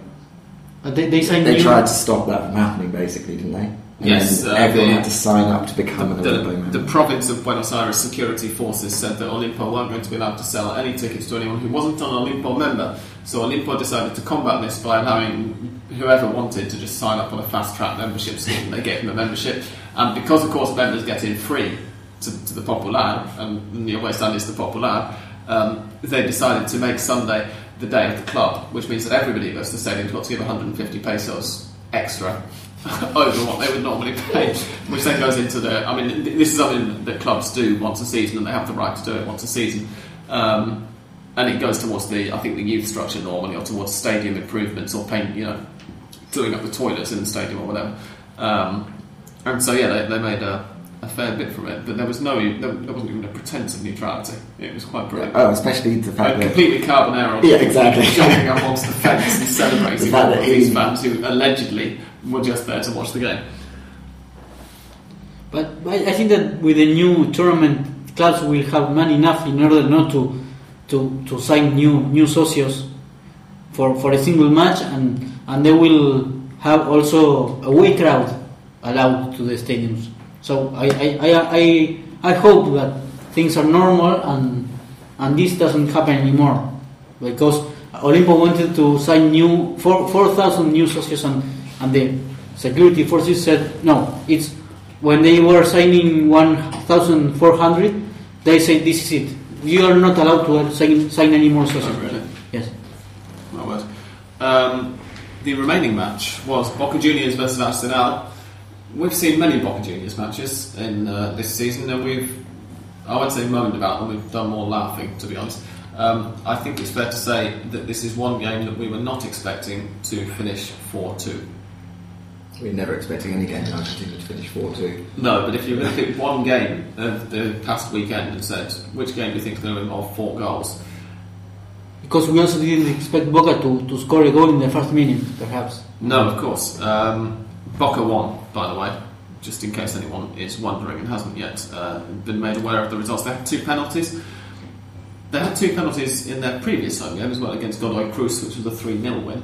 they tried to stop that from happening, basically, didn't they? And yes, everyone had to sign up to become an Olimpo member. The province of Buenos Aires security forces said that Olimpo weren't going to be allowed to sell any tickets to anyone who wasn't an Olimpo member. So Olimpo decided to combat this by allowing whoever wanted to just sign up on a fast-track membership scheme. They gave them a membership. And because, of course, members get in free to the Popular, and the away stand is the Popular, they decided to make Sunday the day of the club, which means that everybody goes to the stadium has got to give 150 pesos extra over what they would normally pay, which then goes into the... I mean, this is something that clubs do once a season, and they have the right to do it once a season. And it goes towards the, I think, the youth structure normally, or towards stadium improvements, or paint, you know, filling up the toilets in the stadium or whatever. And so, yeah, they made a fair bit from it, but there wasn't even a pretense of neutrality. It was quite brilliant. Oh, especially the fact that completely Carbonaro, yeah, exactly, jumping up onto the fence and celebrating all of these fans who allegedly were just there to watch the game. But I think that with the new tournament, clubs will have money enough in order not to sign new socios for a single match, and they will have also a away crowd allowed to the stadiums. So I hope that things are normal and this doesn't happen anymore, because Olimpo wanted to sign 4,000 new socios, and the security forces said no. It's when they were signing 1,400, they said this is it. You are not allowed to sign any more socios. Oh, really? Yes. My word. The remaining match was Boca Juniors versus Arsenal. We've seen many Boca Juniors matches in this season, and I won't say moaned about them, we've done more laughing, to be honest. I think it's fair to say that this is one game that we were not expecting to finish 4-2. We're never expecting any game in Argentina to finish 4-2. No, but if you look at one game of the past weekend and said, which game do you think is going to involve 4 goals? Because we also didn't expect Boca to score a goal in the first minute, perhaps. No, of course. Boca won, by the way, just in case anyone is wondering and hasn't yet been made aware of the results. They had 2 penalties in their previous home game as well, against Godoy Cruz, which was a 3-0 win,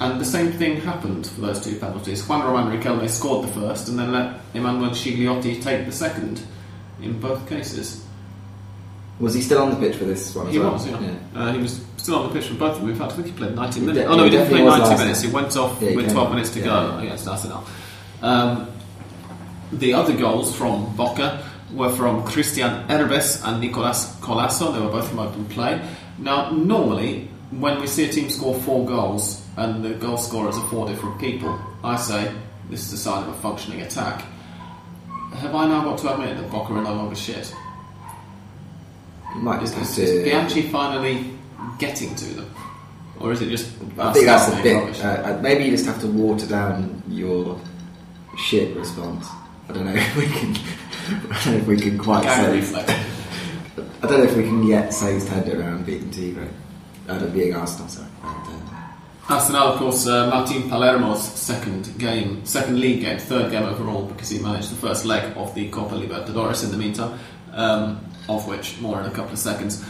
and the same thing happened for those 2 penalties. Juan Román Riquelme scored the first and then let Emmanuel Chigliotti take the second in both cases. Was he still on the pitch for this one as well? He was, yeah. He was still on the pitch for both of them. In fact, I think he played 90 minutes. Oh, no, he didn't play 90 minutes. He went off with 12 minutes to go against Arsenal. The other goals from Boca were from Cristian Herbes and Nicolás Colasso. They were both from open play. Now, normally, when we see a team score 4 goals and the goal scorers are 4 different people, I say, this is a sign of a functioning attack. Have I now got to admit that Boca are no longer shit? Is Bianchi finally getting to them? Or is it just... I think that's a bit... maybe you just have to water down your shit response. I don't know if we can... I don't know if we can quite say... I don't know if we can yet say he's turned it around beating Tigre. Being Arsenal, sorry. Arsenal, of course, Martin Palermo's second league game, third game overall, because he managed the first leg of the Copa Libertadores in the meantime. Of which more in a couple of seconds,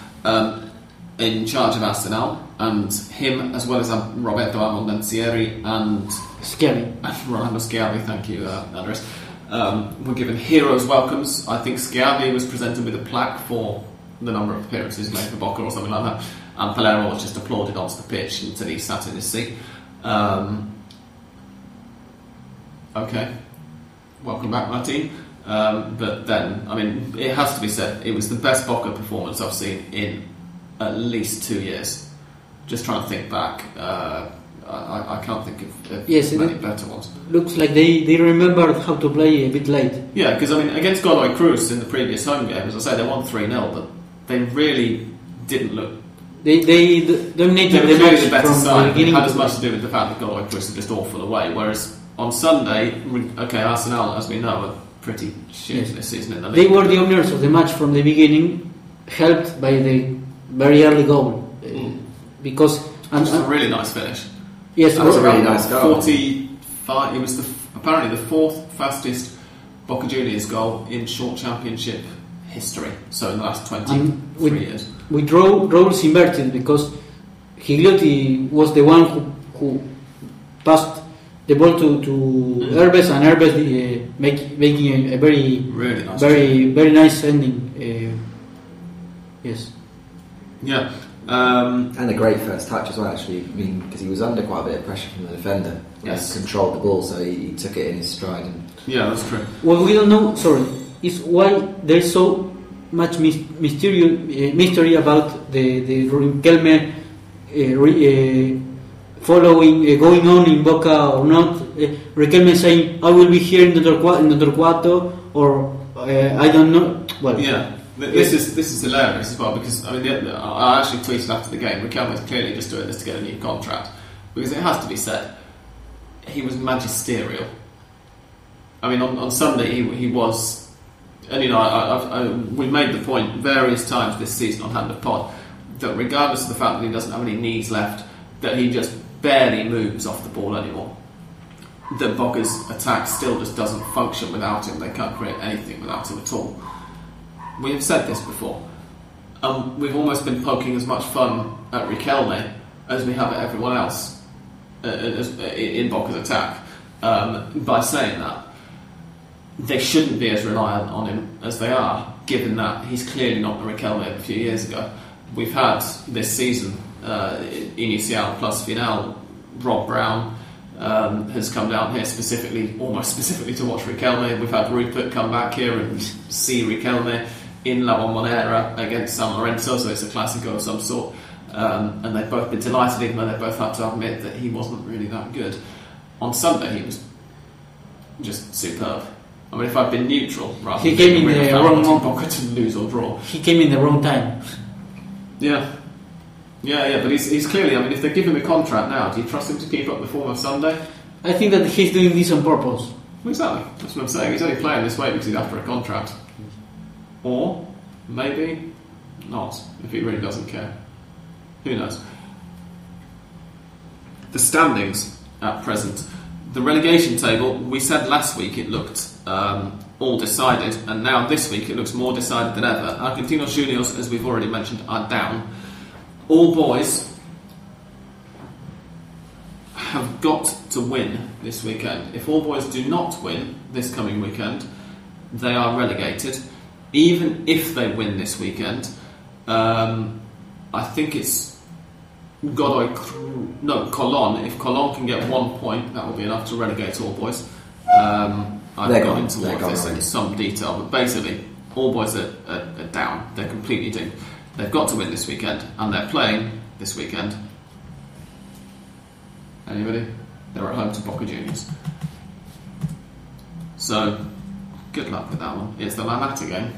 in charge of Arsenal, and him as well as Roberto Abondanzieri and Rolando Schiavi, thank you, Andres, were given heroes' welcomes. I think Schiavi was presented with a plaque for the number of appearances made for Boca or something like that, and Palermo was just applauded onto the pitch until he sat in his seat. Okay, welcome back, Martin. But then, I mean, it has to be said, it was the best Boca performance I've seen in at least 2 years. Just trying to think back, I can't think of many better ones. Looks like they remembered how to play a bit late. Yeah, because I mean, against Godoy Cruz in the previous home game, as I say, they won 3-0, but they really didn't look. They dominated the match from the beginning. It had as much to do with the fact that Godoy Cruz are just awful away. Whereas on Sunday, Arsenal, as we know, are pretty shit this season in the league. They were the owners of the match from the beginning, helped by the very early goal. Because was a really nice finish. Yes, that was a really nice goal. 45. It was apparently the 4th fastest Boca Juniors goal in short championship history. So in the last 23 years, we draw roles inverted, because Gigliotti was the one who passed the ball to Herbes, and Herbes making a very nice very nice ending. Yes. Yeah. And a great first touch as well, actually. I mean, because he was under quite a bit of pressure from the defender. Yes. He controlled the ball, so he took it in his stride. Yeah, that's true. What we don't know, is why there's so much mystery about the Riquelme following, going on in Boca or not, Riquelme saying, "I will be here in the Torquato," or I don't know. Well, yeah, this is hilarious as well, because I mean, I actually tweeted after the game, Riquelme is clearly just doing this to get a new contract, because it has to be said, he was magisterial. I mean, on Sunday he was, and you know, we made the point various times this season on Hand of Pod that regardless of the fact that he doesn't have any knees left, that he just barely moves off the ball anymore, that Boca's attack still just doesn't function without him. They can't create anything without him at all. We've said this before. We've almost been poking as much fun at Riquelme as we have at everyone else in Boca's attack by saying that they shouldn't be as reliant on him as they are, given that he's clearly not the Riquelme a few years ago. We've had this season Inicial plus Final. Rob Brown has come down here almost specifically to watch Riquelme. We've had Rupert come back here and see Riquelme in La Bombonera against San Lorenzo, so it's a Clásico of some sort, and they've both been delighted, even though they both had to admit that he wasn't really that good. On Sunday he was just superb. I mean, if I'd been neutral, rather he came in the wrong pocket to lose or draw. He came in the wrong time. Yeah. But he's clearly. I mean, if they give him a contract now, do you trust him to keep up the form of Sunday? I think that he's doing this on purpose. Exactly. That's what I'm saying. He's only playing this way because he's after a contract, or maybe not if he really doesn't care. Who knows? The standings at present. The relegation table, we said last week it looked all decided, and now this week it looks more decided than ever. Argentinos Juniors, as we've already mentioned, are down. All Boys have got to win this weekend. If All Boys do not win this coming weekend, they are relegated. Even if they win this weekend, I think it's Godoy Cruz, no, Colón. If Colón can get 1 point, that will be enough to relegate All Boys. I've gone into all of this in some detail, but basically All Boys are down. They're completely doomed. They've got to win this weekend, and they're playing this weekend. Anybody? They're at home to Boca Juniors. So good luck with that one. It's the La Plata game,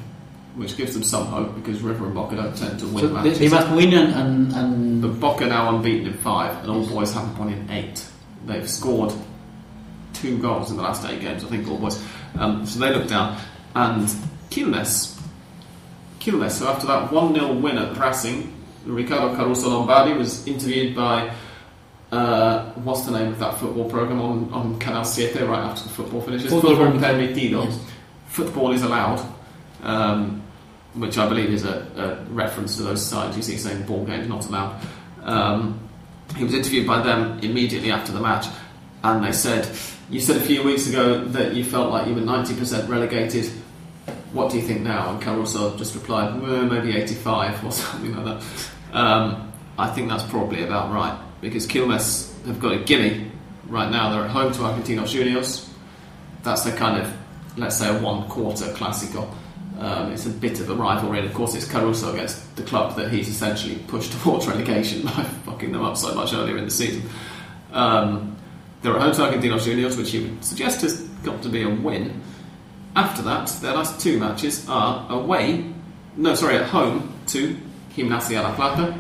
which gives them some hope, because River and Boca don't tend to win matches. They must win and... But Boca now unbeaten in 5, and All Boys haven't won in 8. They've scored 2 goals in the last 8 games, I think, All Boys. So they look down. And Quilmes, so after that 1-0 win at Racing, Ricardo Caruso Lombardi was interviewed by... what's the name of that football programme on Canal 7 right after the football finishes? Football Permitido. Yes. Football is allowed. Which I believe is a reference to those sides you see saying ball game's not allowed. He was interviewed by them immediately after the match, and they said, "You said a few weeks ago that you felt like you were 90% relegated. What do you think now?" And Caruso just replied, maybe 85 or something like that. I think that's probably about right, because Quilmes have got a gimme right now. They're at home to Argentinos Juniors. That's a kind of, let's say, a 1-quarter Clásico. It's a bit of a rivalry, and of course it's Caruso against the club that he's essentially pushed towards relegation by fucking them up so much earlier in the season. They're at home to Argentinos Juniors, which you would suggest has got to be a win. After that, their last 2 matches are at home to Gimnasia La Plata,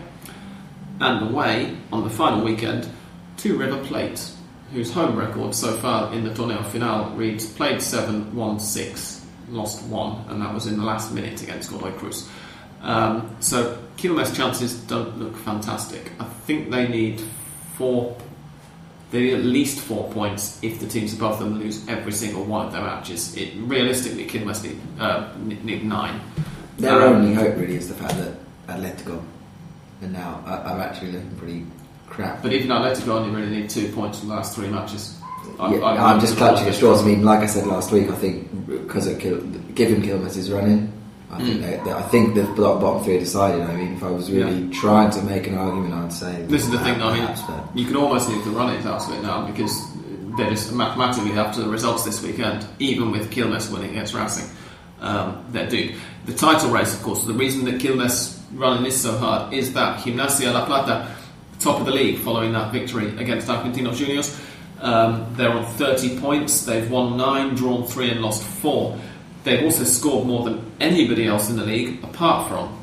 and away on the final weekend to River Plate, whose home record so far in the Torneo Final reads played 7, won 6. Lost 1, and that was in the last minute against Godoy Cruz. So Quilmes' chances don't look fantastic. I think they need at least 4 points if the teams above them lose every single one of their matches. Realistically, Quilmes need 9. Their only hope really is the fact that Atletico and now are actually looking pretty crap. But even Atletico only really need 2 points from the last 3 matches. I'm just clutching at straws. I mean, like I said last week, I think because of given Quilmes' run-in, I think the bottom 3 are decided. I mean, if I was really trying to make an argument, I'd say this is the thing. You can almost leave the run-ins out of it now, because they're just mathematically, after the results this weekend, even with Quilmes winning against Racing, they're due. The title race, of course, the reason that Quilmes' run-in is so hard is that Gimnasia La Plata, top of the league, following that victory against Argentinos Juniors. They're on 30 points. They've won 9, drawn 3 and lost 4. They've also scored more than anybody else in the league, apart from,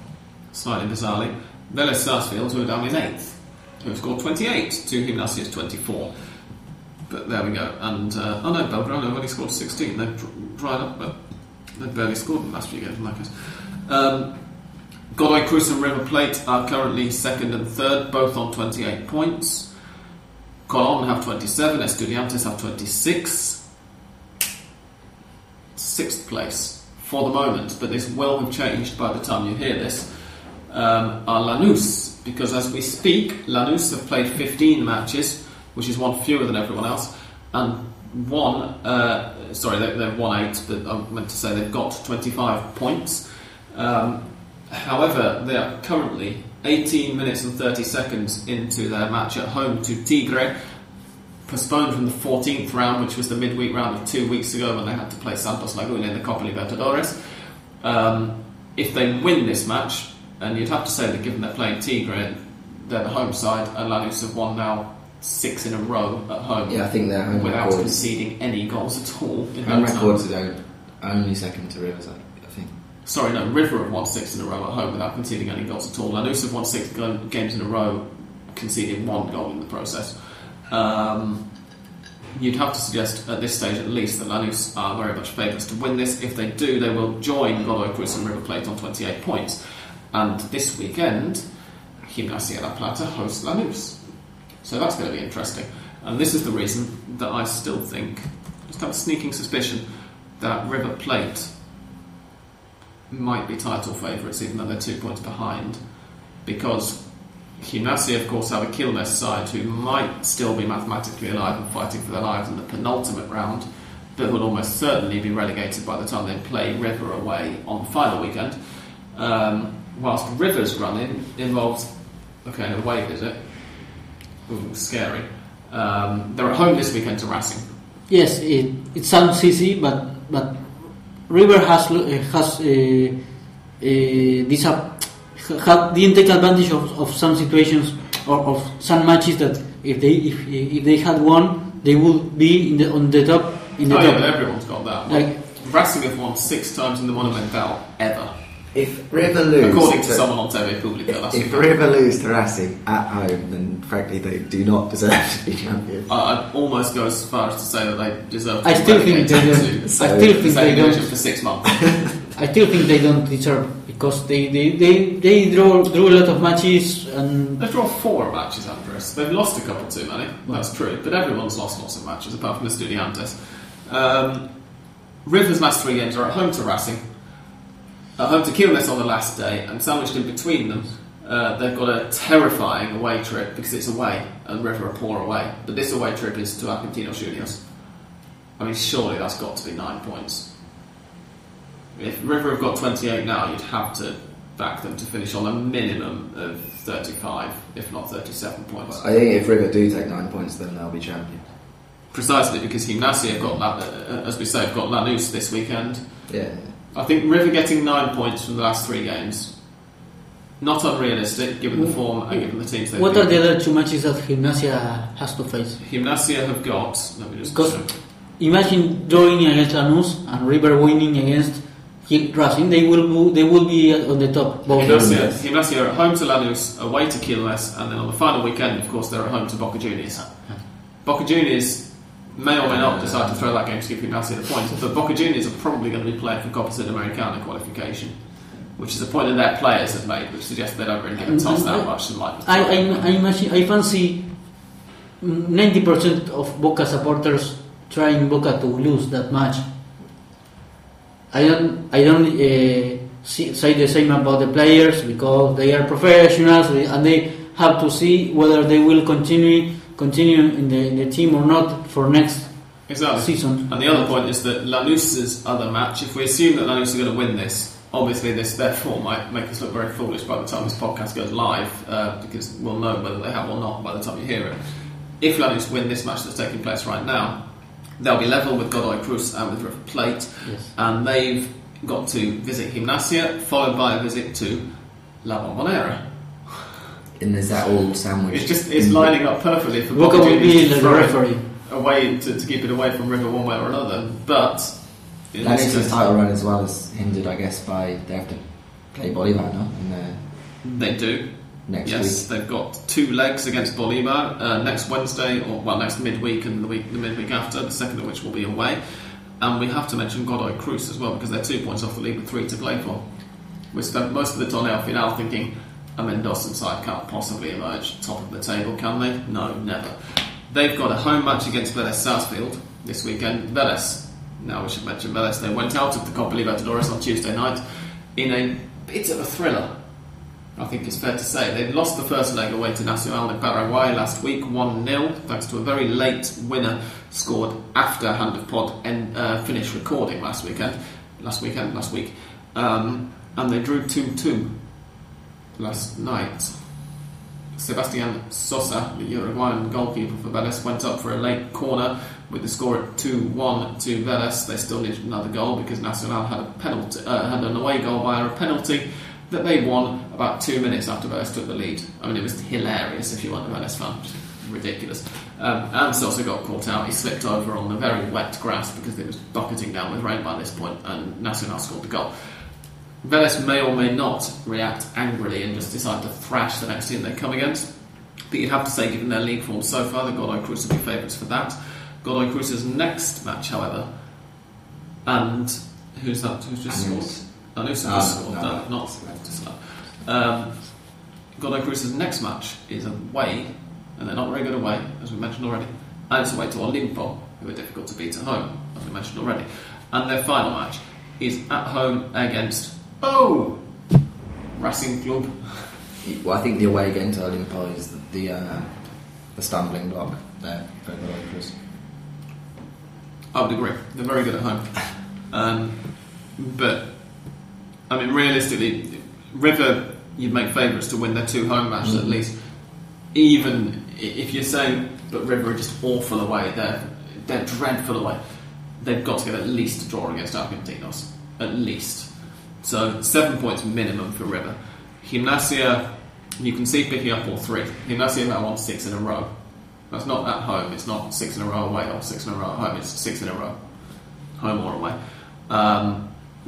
slightly bizarrely, Vélez Sarsfield, who are down with 8th, who have scored 28 to Gimnasia's 24. But there we go. And, oh no, Belgrano have only scored 16. They've dried up, but they've barely scored in the last few games, in that case. Godoy Cruz and River Plate are currently 2nd and 3rd, both on 28 points. Colón have 27, Estudiantes have 26. 6th place for the moment, but this will have changed by the time you hear this, are Lanús, because as we speak, Lanús have played 15 matches, which is one fewer than everyone else, and they've won 8, but I meant to say they've got 25 points. However, they are currently 18 minutes and 30 seconds into their match at home to Tigre, postponed from the 14th round, which was the midweek round of 2 weeks ago when they had to play Santos Laguna in the Copa Libertadores. If they win this match, and you'd have to say that given they're playing Tigre, they're the home side, and Lanús have won now 6 in a row at home. Yeah, I think they're home without conceding any goals at all. Home records are only second to River, I think. Sorry, no, River have won 6 in a row at home without conceding any goals at all. Lanús have won 6 games in a row, conceding 1 goal in the process. You'd have to suggest at this stage at least that Lanús are very much favourites to win this. If they do, they will join Godoy Cruz and River Plate on 28 points. And this weekend, Gimnasia La Plata hosts Lanús. So that's going to be interesting. And this is the reason that I still think, just have a sneaking suspicion, that River Plate might be title favourites, even though they're 2 points behind. Because Gimnasia, of course, have a Quilmes side who might still be mathematically alive and fighting for their lives in the penultimate round, but will almost certainly be relegated by the time they play River away on the final weekend. Whilst River's run-in involves... OK, in a way, is it? Ooh, scary. They're at home this weekend to Racing. Yes, it sounds easy, but River didn't take advantage of some situations or of some matches that if they had won, they would be on the top. In the top. Yeah, everyone's got that. Like, Racing have won 6 times in the Monumental ever. If River lose, according to someone on TV Público, if River lose to Racing at home, then frankly they do not deserve to be champions. I'd almost go as far as to say that they deserve. I still think they don't. I still think they don't for 6 months. I still think they don't deserve because they drew a lot of matches and they draw 4 matches, Andres. They've lost a couple too many. That's true, but everyone's lost lots of matches apart from Estudiantes. River's last 3 games are at home to Racing. At home to Quilmes on the last day, and sandwiched in between them, they've got a terrifying away trip because it's away and River are poor away. But this away trip is to Argentinos Juniors. I mean, surely that's got to be 9 points. If River have got 28 now, you'd have to back them to finish on a minimum of 35, if not 37 points. I think if River do take 9 points, then they'll be champions. Precisely, because Gimnasia have got, as we say, have got Lanús this weekend. Yeah. I think River getting 9 points from the last 3 games, not unrealistic given the form and given the teams they've got. What are the other 2 matches that Gimnasia has to face? Gimnasia have got... Because imagine drawing against Lanús and River winning against Racing, they will be on the top. Gimnasia are at home to Lanús, away to Quilmes, and then on the final weekend, of course, they're at home to Boca Juniors. Boca Juniors may or may not decide to throw that game to give Gimnasia the point, but Boca Juniors are probably going to be playing for Copa Sudamericana qualification, which is a point that their players have made, which suggests they don't really get a toss that much. I fancy 90% of Boca supporters trying Boca to lose that match. I don't say the same about the players because they are professionals and they have to see whether they will continue in the team or not for next season. And the other point is that Lanús's other match, if we assume that Lanús are going to win this, obviously this therefore might make us look very foolish by the time this podcast goes live, because we'll know whether they have or not by the time you hear it. If Lanús win this match that's taking place right now, they'll be level with Godoy Cruz and with River Plate, yes. And they've got to visit Gimnasia, followed by a visit to La Bombonera. And there's that all sandwich. It's lining up perfectly for Boca Juniors. Boca will be the referee. a way to keep it away from River one way or another. But Lanús' title run as well is hindered, I guess, by they have to play Bolívar now. They do. Next week. They've got two legs against Bolívar next Wednesday, or well, next midweek and the midweek after, the second of which will be away. And we have to mention Godoy Cruz as well, because they're 2 points off the lead with 3 to play for. We spent most of the Torneo Final thinking, a Mendoza side can't possibly emerge top of the table, can they? No, never. They've got a home match against Vélez Sarsfield this weekend. Vélez, now we should mention Vélez, they went out of the Copa Libertadores on Tuesday night in a bit of a thriller, I think it's fair to say. They lost the first leg away to Nacional de Paraguay last week, 1-0, thanks to a very late winner scored after Hand of Pod finished recording last week. And they drew 2-2 last night. Sebastián Sosa, the Uruguayan goalkeeper for Vélez, went up for a late corner with the score at 2-1 to Vélez. They still needed another goal because Nacional had a penalty, had an away goal via a penalty that they won about 2 minutes after Vélez took the lead. I mean, it was hilarious if you weren't a Vélez fan. Just ridiculous. And Sosa got caught out. He slipped over on the very wet grass because it was bucketing down with rain by this point, and Nacional scored the goal. Vélez may or may not react angrily and just decide to thrash the next team they come against. But you'd have to say, given their league form so far, the Godoy Cruz would be favourites for that. Godoy Cruz's next match, however, and who's that? Who's just scored? Lanús has scored. No, not Godoy Cruz's next match is away, and they're not very good away, as we mentioned already. And it's away to Olimpo, who are difficult to beat at home, as we mentioned already. And their final match is at home against Racing Club. Well, I think the away against Olimpo is the stumbling block there for Godoy Cruz. I would agree. They're very good at home, but I mean, realistically, River, you'd make favourites to win their two home matches at least. Even if you're saying, but River are just awful away, they're dreadful away. They've got to get at least a draw against Argentinos, at least. So 7 points minimum for River. Gimnasia, you can see picking up all three. Gimnasia now wants 6 in a row. That's not at home. It's not 6 in a row away or 6 in a row at home. It's 6 in a row, home or away.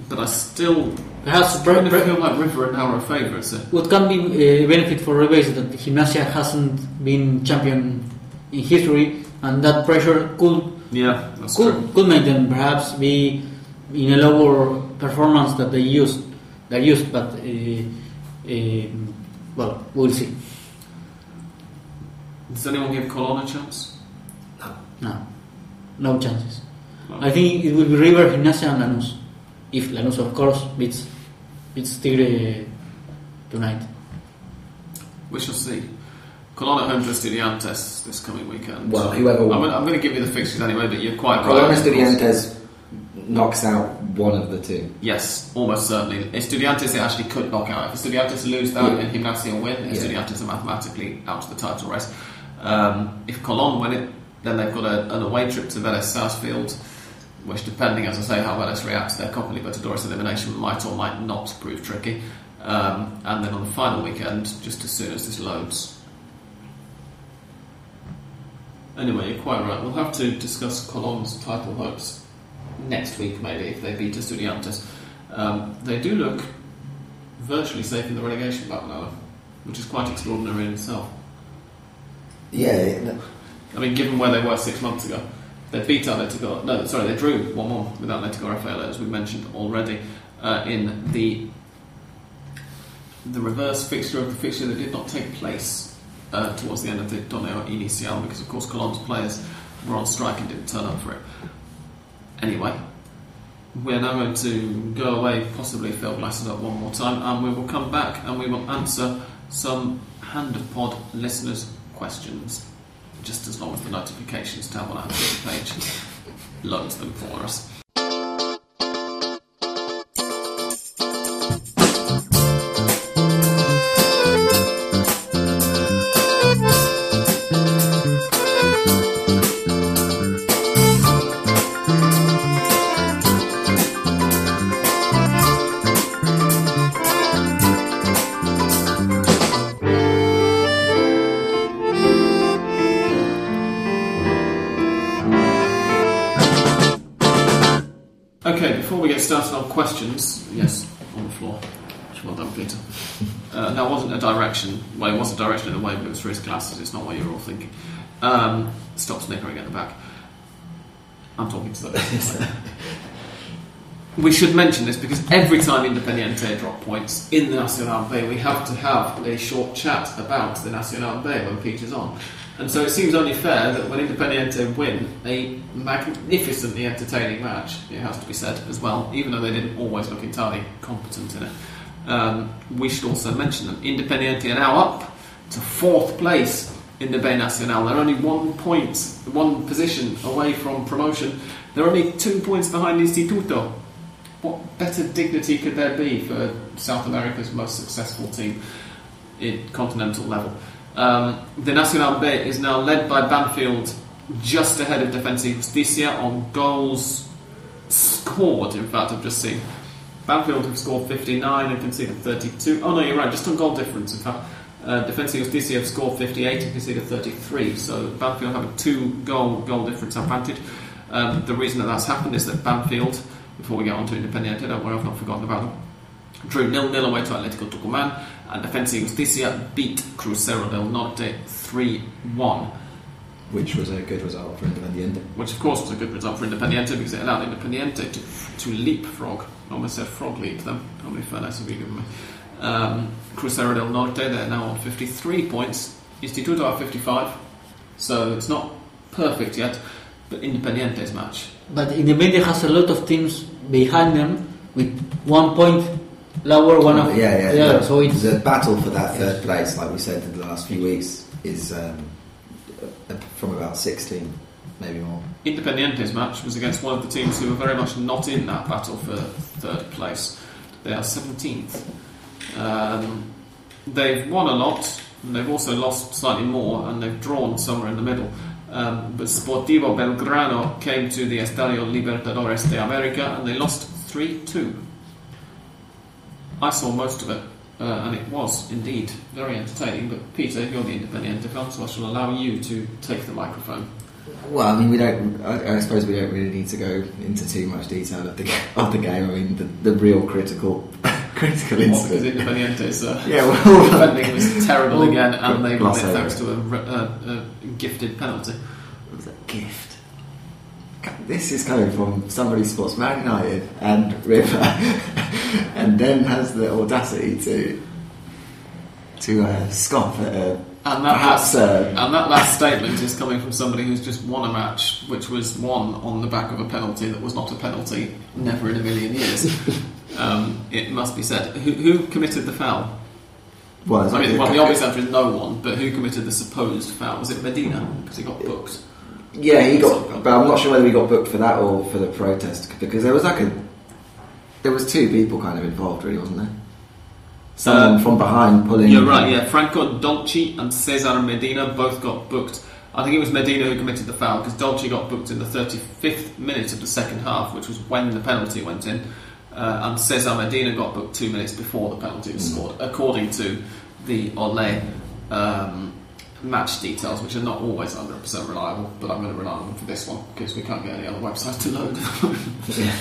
But I still feel like River are now a favourite. So. What can be a benefit for River is that Gimnasia hasn't been champion in history, and that pressure could make them perhaps be in a lower performance that they used, but well, we'll see. Does anyone give Colón a chance? No chances. No. I think it will be River, Gimnasia, and Lanús. If Lanús, of course, beats Tigre tonight. We shall see. Colón at home to Estudiantes this coming weekend. Well, whoever won. I'm going to give you the fixtures anyway, but you're quite right. Colón Estudiantes knocks out one of the two. Yes, almost certainly. Estudiantes, it actually could knock out. If Estudiantes lose that and Gimnasia win, Estudiantes are mathematically out of the title race. If Colón win it, then they've got an away trip to Vélez Sarsfield, which, depending, as I say, how Vélez reacts, their Copa Libertadores elimination might or might not prove tricky. And then on the final weekend, just as soon as this loads. Anyway, you're quite right. We'll have to discuss Colón's title hopes next week, maybe, if they beat Estudiantes. They do look virtually safe in the relegation battle now, which is quite extraordinary in itself. Yeah. I mean, given where they were 6 months ago. They beat Atletico. No, sorry, they drew 1-1 with Atletico Rafaela, as we mentioned already, in the reverse fixture of the fixture that did not take place towards the end of the Torneo Inicial, because of course Colón's players were on strike and didn't turn up for it. Anyway, we are now going to go away, possibly fill glasses up one more time, and we will come back and we will answer some Hand of Pod listeners' questions. Just as long as the notifications tab on our page loads them for us. started on questions. Yes, on the floor. Well done, Peter. That wasn't a direction. Well, it was a direction in a way, but it was for his classes. It's not what you're all thinking. Stop snickering at the back. I'm talking to those. We should mention this because every time Independiente drop points in the Nacional B, we have to have a short chat about the Nacional B when Peter's on. And so it seems only fair that when Independiente win a magnificently entertaining match, it has to be said as well, even though they didn't always look entirely competent in it, we should also mention them. Independiente are now up to 4th place in the B Nacional. They're only one position away from promotion. They're only 2 points behind Instituto. What better dignity could there be for South America's most successful team at continental level? The Nacional B is now led by Banfield, just ahead of Defensa y Justicia on goals scored. In fact, I've just seen Banfield have scored 59 and conceded 32. Oh no, you're right, just on goal difference. In fact, Defensa y Justicia have scored 58 and conceded 33. So Banfield have a 2-goal difference advantage. The reason that that's happened is that Banfield, before we get on to Independiente, don't worry, I've not forgotten about them, drew 0-0 away to Atlético Tucumán, and Defensa y Justicia beat Crucero del Norte 3-1. Which was a good result for Independiente. Which, of course, was a good result for Independiente because it allowed Independiente to leapfrog. I almost said frog leap them. How many fairness have you given me? Crucero del Norte, they're now on 53 points. Instituto are 55. So it's not perfect yet, but Independiente's match. But Independiente has a lot of teams behind them with 1 point lower, one of the other. So it's the battle for that third place, like we said in the last few weeks, is from about 16, maybe more. Independiente's match was against one of the teams who were very much not in that battle for third place. They are 17th. They've won a lot, and they've also lost slightly more, and they've drawn somewhere in the middle. But Sportivo Belgrano came to the Estadio Libertadores de America, and they lost 3-2. I saw most of it. And it was indeed very entertaining, but Peter, you're the Independiente fan, so I shall allow you to take the microphone. Well, I mean, I suppose we don't really need to go into too much detail of the game. I mean, the real critical incident. Because Independiente, sir. Yeah, well, defending was terrible again, and they won it thanks to a gifted penalty. What was that gift? This is coming from somebody who supports Man United and River, and then has the audacity to scoff at and that last statement is coming from somebody who's just won a match, which was won on the back of a penalty that was not a penalty, never in a million years. It must be said. Who committed the foul? Well, I mean, the obvious answer is no one. But who committed the supposed foul? Was it Medina? Because he got booked. Yeah, he got, but I'm not sure whether he got booked for that or for the protest, because there was two people kind of involved, really, wasn't there? Someone from behind pulling. You're right. Yeah, Franco Dolci and Cesar Medina both got booked. I think it was Medina who committed the foul because Dolci got booked in the 35th minute of the second half, which was when the penalty went in, and Cesar Medina got booked 2 minutes before the penalty was scored, according to the Olé. Match details, which are not always 100% reliable, but I'm going to rely on them for this one because we can't get any other websites to load. Yeah.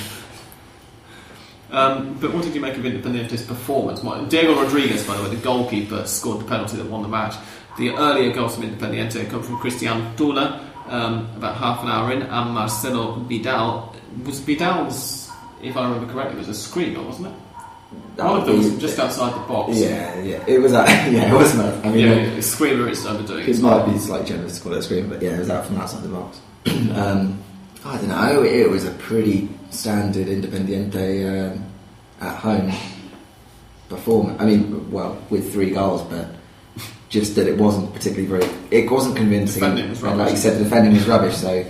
But what did you make of Independiente's performance? Diego Rodriguez, by the way, the goalkeeper, scored the penalty that won the match. The earlier goals from Independiente come from Cristian Tula about half an hour in, and Marcelo Vidal. Was Vidal's, if I remember correctly, was a screen goal, wasn't it? One of them was just outside the box. Yeah, it was out. Yeah, it wasn't that. I mean, screamer is overdoing. It might be slightly generous to call it a screamer, but yeah, it was out from outside the box. I don't know. It was a pretty standard Independiente at home performance. I mean, well, with 3 goals, but just that it wasn't particularly It wasn't convincing. Defending was rubbish. And like you said, the defending was rubbish. So.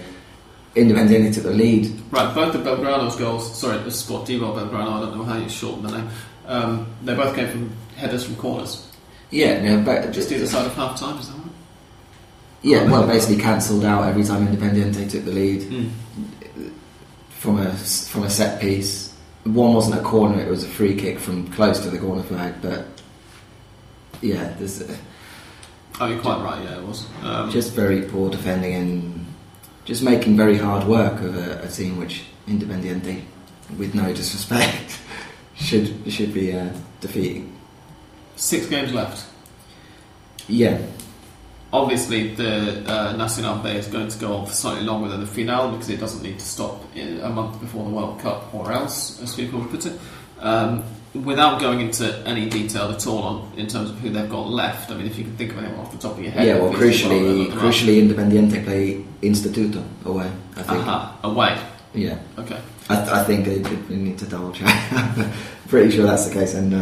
Independiente took the lead. Right, both of Belgrano's goals, sorry, the Sportivo Belgrano, I don't know how you shorten the name, they both came from headers from corners. Yeah, no, but just either side of half time, is that right? Yeah, well, basically cancelled out every time Independiente took the lead from a set piece. One wasn't a corner, it was a free kick from close to the corner flag, but yeah, there's. Oh, you're quite right, yeah, it was. Just very poor defending and. Just making very hard work of a team which Independiente with no disrespect, should be defeating. 6 games left. Yeah. Obviously, the Nacional B is going to go on for slightly longer than the final because it doesn't need to stop in a month before the World Cup or else, as people would put it. Without going into any detail at all on, in terms of who they've got left, I mean, if you can think of anyone off the top of your head. Yeah, well, crucially, Independiente play Instituto away, I think. Away? Yeah. Okay. I think they need to double check. Pretty sure that's the case, and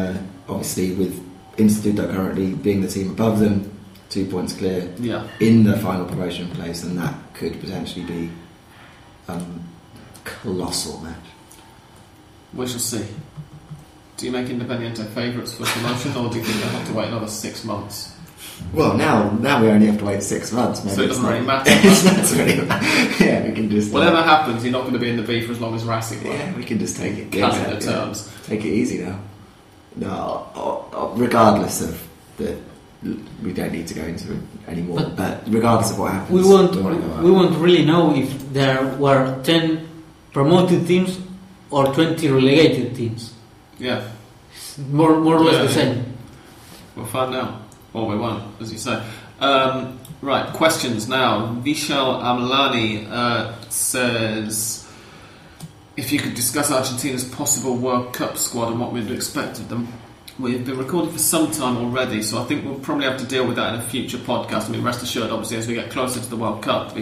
obviously with Instituto currently being the team above them, 2 points clear, yeah, in the final promotion place, and that could potentially be a colossal match. We shall see. Do you make Independiente favourites for promotion, or do you think they'll have to wait another 6 months? Well, now we only have to wait 6 months. Maybe so it doesn't really matter. It's not really matter. Yeah, we can just... Whatever happens, you're not going to be in the B for as long as Racing will. Yeah, we can just take it... Calendar terms. Yeah. Take it easy now. No, regardless of the... We don't need to go into it anymore, but regardless of what happens... We won't really know if there were 10 promoted teams or 20 relegated teams. Yeah. More or less the same. We'll find out. Or we won't, as you say. Right, questions now. Vishal Amlani says... If you could discuss Argentina's possible World Cup squad and what we'd expect of them. We've been recording for some time already, so I think we'll probably have to deal with that in a future podcast. I mean, rest assured, obviously, as we get closer to the World Cup,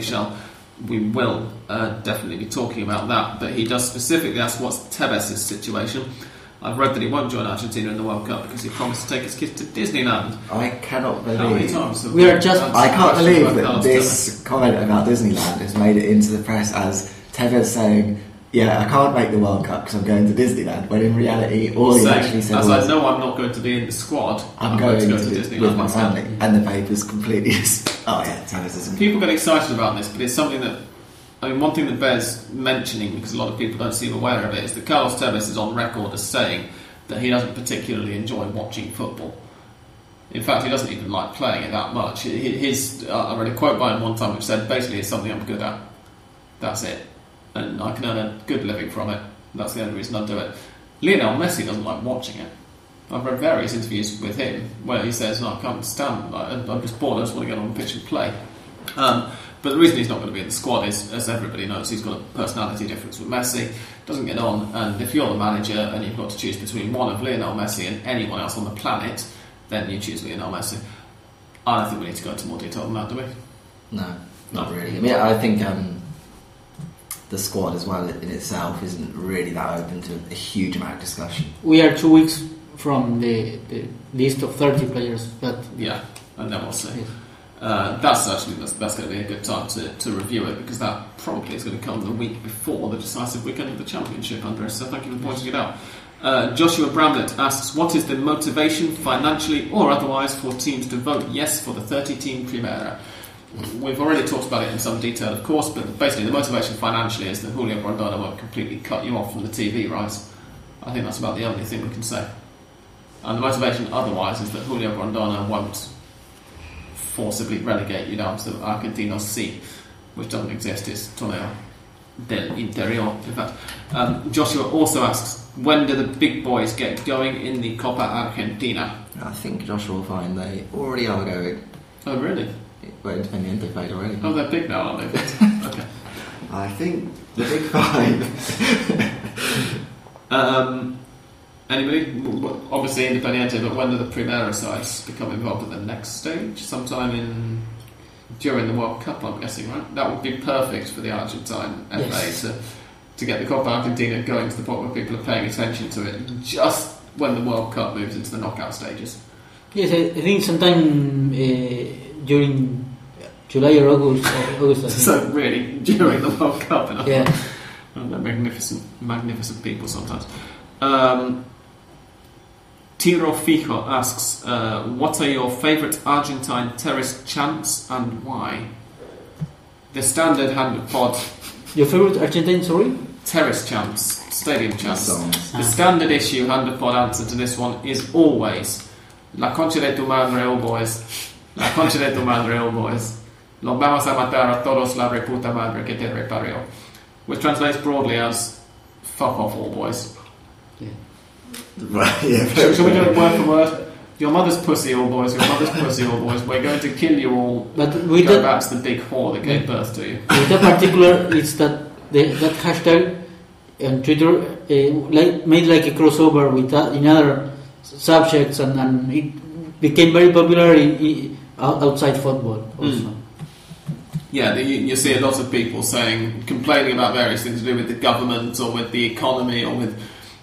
we will definitely be talking about that. But he does specifically ask, what's Tevez' situation? I've read that he won't join Argentina in the World Cup because he promised to take his kids to Disneyland. I cannot believe... How many times have we are just... I can't believe that this comment about Disneyland has made it into the press as Tevez saying... Yeah, I can't make the World Cup because I'm going to Disneyland. When in reality, all he actually said was... As I know I'm not going to be in the squad, I'm going to Disneyland with my family. And the paper's completely... Oh yeah, Tevez. People get excited about this, but it's something that... I mean, one thing that bears mentioning, because a lot of people don't seem aware of it, is that Carlos Tevez is on record as saying that he doesn't particularly enjoy watching football. In fact, he doesn't even like playing it that much. His, I read a quote by him one time which said, basically, it's something I'm good at. That's it. And I can earn a good living from it. That's the only reason I do it. Lionel Messi doesn't like watching it. I've read various interviews with him where he says, no, I can't stand, I'm just bored, I just want to get on the pitch and play. But the reason he's not going to be in the squad is, as everybody knows, he's got a personality difference with Messi, doesn't get on, and if you're the manager and you've got to choose between one of Lionel Messi and anyone else on the planet, then you choose Lionel Messi. I don't think we need to go into more detail than that, do we? No, not really. I mean, I think... the squad as well in itself isn't really that open to a huge amount of discussion. We are 2 weeks from the list of 30 players, but yeah, and then we'll see. Yes. That's going to be a good time to review it, because that probably is going to come the week before the decisive weekend of the Championship, Andres, so thank you for pointing it out. Joshua Bramlett asks, what is the motivation, financially or otherwise, for teams to vote yes for the 30-team Primera? We've already talked about it in some detail, of course, but basically the motivation financially is that Julio Grondona won't completely cut you off from the TV rights. I think that's about the only thing we can say. And the motivation otherwise is that Julio Grondona won't forcibly relegate you down to Argentinos C, which doesn't exist, it's Torneo del Interior, in fact. Joshua also asks, when do the big boys get going in the Copa Argentina? I think Joshua will find they already are going. Oh, really? Well, Independiente played already. Oh, they're big now, aren't they? Okay. I think the big five. Anybody? Obviously Independiente, but when do the Primera sides become involved at the next stage? Sometime during the World Cup, I'm guessing, right? That would be perfect for the Argentine FA, yes, to get the Copa Argentina going to the point where people are paying attention to it, just when the World Cup moves into the knockout stages. Yes, I think sometime... during July or August, I think. So really, during the World Cup, and yeah, they're magnificent people sometimes. Tiro Fijo asks, what are your favourite Argentine terrorist chants and why? The standard hand pod. Your favourite Argentine, sorry? Terrace chants, stadium chants. The standard issue hand pod answer to this one is always La Concha de tu Madre, All Boys. La concha de tu madre, All Boys. Los vamos a matar a todos la reputa madre que te reparió. Which translates broadly as, fuck off, All Boys. Yeah. Right, yeah. Shall we do it word for word? Your mother's pussy, All Boys. Your mother's pussy, All Boys. We're going to kill you all. But we go back to the big whore that gave birth to you. With that particular, it's that hashtag on Twitter made like a crossover with that in other subjects, and it became very popular in outside football also. Mm. Yeah, you see a lot of people complaining about various things to do with the government or with the economy or with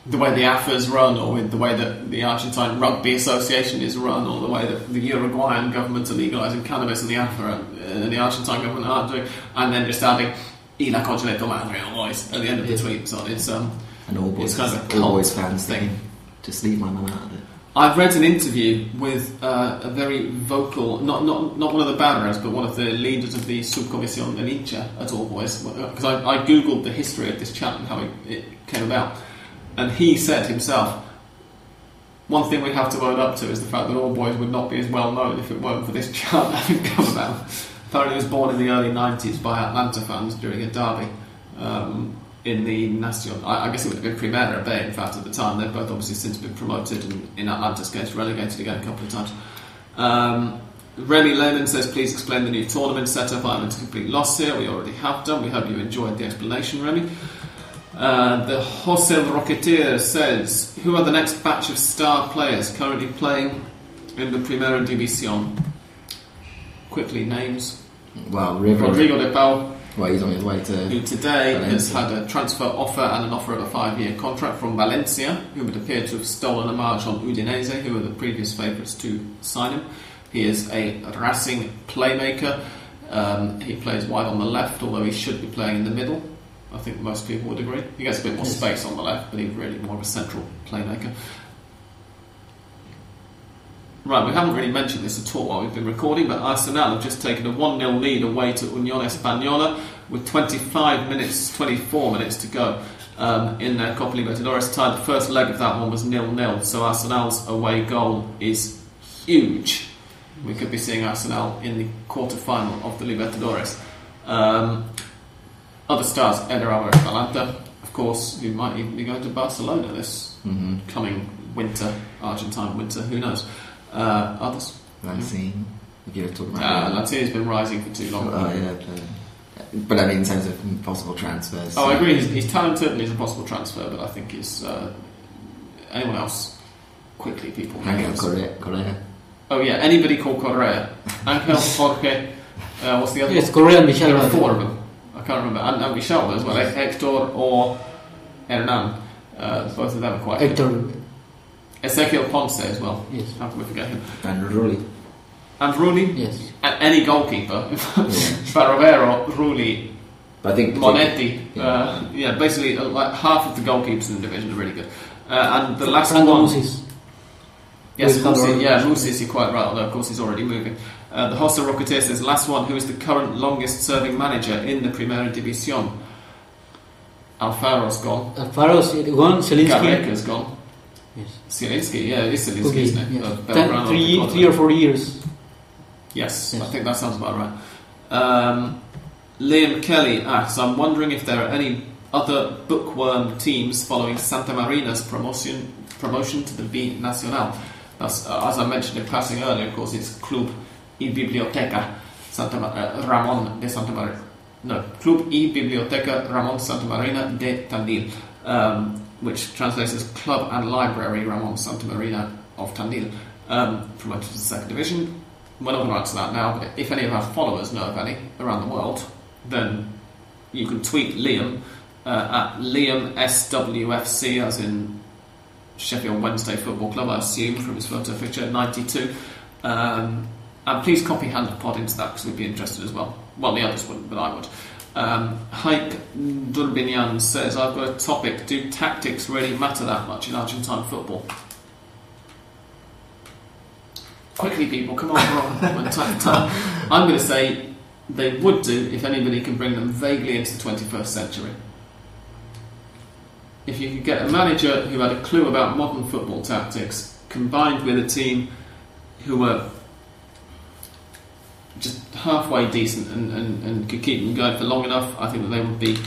the way the AFA's run, or with the way that the Argentine Rugby Association is run, or the way that the Uruguayan government are legalising cannabis and the AFA and the Argentine government aren't doing, and then just adding "y la congeleta All Boys" at the end of the tweet. So it's an All Boys, kind of All Boys fans thing. Just leave my man out of it. I've read an interview with a very vocal, not one of the banners, but one of the leaders of the Subcomisión Elitcha at All Boys, because I googled the history of this chat and how it came about, and he said himself, one thing we have to own up to is the fact that All Boys would not be as well known if it weren't for this chant having come about. Apparently, it was born in the early 90s by Atlanta fans during a derby in the Nacional. I guess it would have been Primera B, in fact, at the time. They've both obviously since been promoted and, in Atlanta's case, relegated again a couple of times. Remy Lennon says, please explain the new tournament setup. I'm at a complete loss here. We already have done. We hope you enjoyed the explanation, Remy. The Jose Roqueteer says, who are the next batch of star players currently playing in the Primera División? Quickly, names. Well, Rodrigo de Paul. Well, he's on his way to... Who today Valencia. Has had a transfer offer and an offer of a 5-year contract from Valencia, who would appear to have stolen a march on Udinese, who were the previous favourites to sign him. He is a Racing playmaker. He plays wide on the left, although he should be playing in the middle. I think most people would agree. He gets a bit more space on the left, but he's really more of a central playmaker. Right, we haven't really mentioned this at all while we've been recording, but Arsenal have just taken a 1-0 lead away to Unión Española with 24 minutes to go in their Copa Libertadores tie. The first leg of that one was 0-0, so Arsenal's away goal is huge. We could be seeing Arsenal in the quarter-final of the Libertadores. Other stars, Eder Álvarez Balanta, of course, who might even be going to Barcelona this coming winter, Argentine winter, who knows? Others? Lanzini, if you're talking about Lanzini's been rising for too long. Oh, yeah. But I mean, in terms of possible transfers. Oh, I agree, he's talented and he's a possible transfer, but I think he's. Anyone else? Quickly, people. Angel Correa. Oh, yeah, anybody called Correa. Angel, Jorge, what's the other one? Yes, Correa and Michel. There are four of them. I can't remember, and Michel as well, Hector or Hernan, both of them are quite Hector good. Ezequiel Ponce as well, yes. How can we forget him? And Rulli, yes. And any goalkeeper, Barovero, Rulli, Monetti, basically like half of the goalkeepers in the division are really good, and the last one, Musis. Yes, Musis, you're quite right, although of course he's already moving. The Jose Roqueteer says, last one, who is the current longest-serving manager in the Primera División? Alfaro's gone. Alfaro's gone, Zielinski. Carreca's gone. Yes. Zielinski, yeah, it is Zielinski, isn't it? Yes. Three or 4 years. Yes, I think that sounds about right. Liam Kelly asks, I'm wondering if there are any other bookworm teams following Santa Marina's promotion to the B Nacional. That's, as I mentioned in passing earlier, of course, it's Club y Biblioteca Ramón de Santa Marina. No, Club y Biblioteca Ramón Santa Marina de Tandil, which translates as Club and Library Ramón Santa Marina of Tandil, promoted to the second division. We're not going to answer that now. If any of our followers know of any around the world, then you can tweet Liam at LiamSWFC, as in Sheffield Wednesday Football Club, I assume, from his photo picture, 92. And please copy Hand of Pod into that, because we'd be interested as well. Well, the others wouldn't, but I would. Haik Durbinian says, I've got a topic. Do tactics really matter that much in Argentine football? Quickly, people, come on. I'm going to say they would do if anybody can bring them vaguely into the 21st century. If you could get a manager who had a clue about modern football tactics, combined with a team who were just halfway decent and could keep them going for long enough, I think that they would be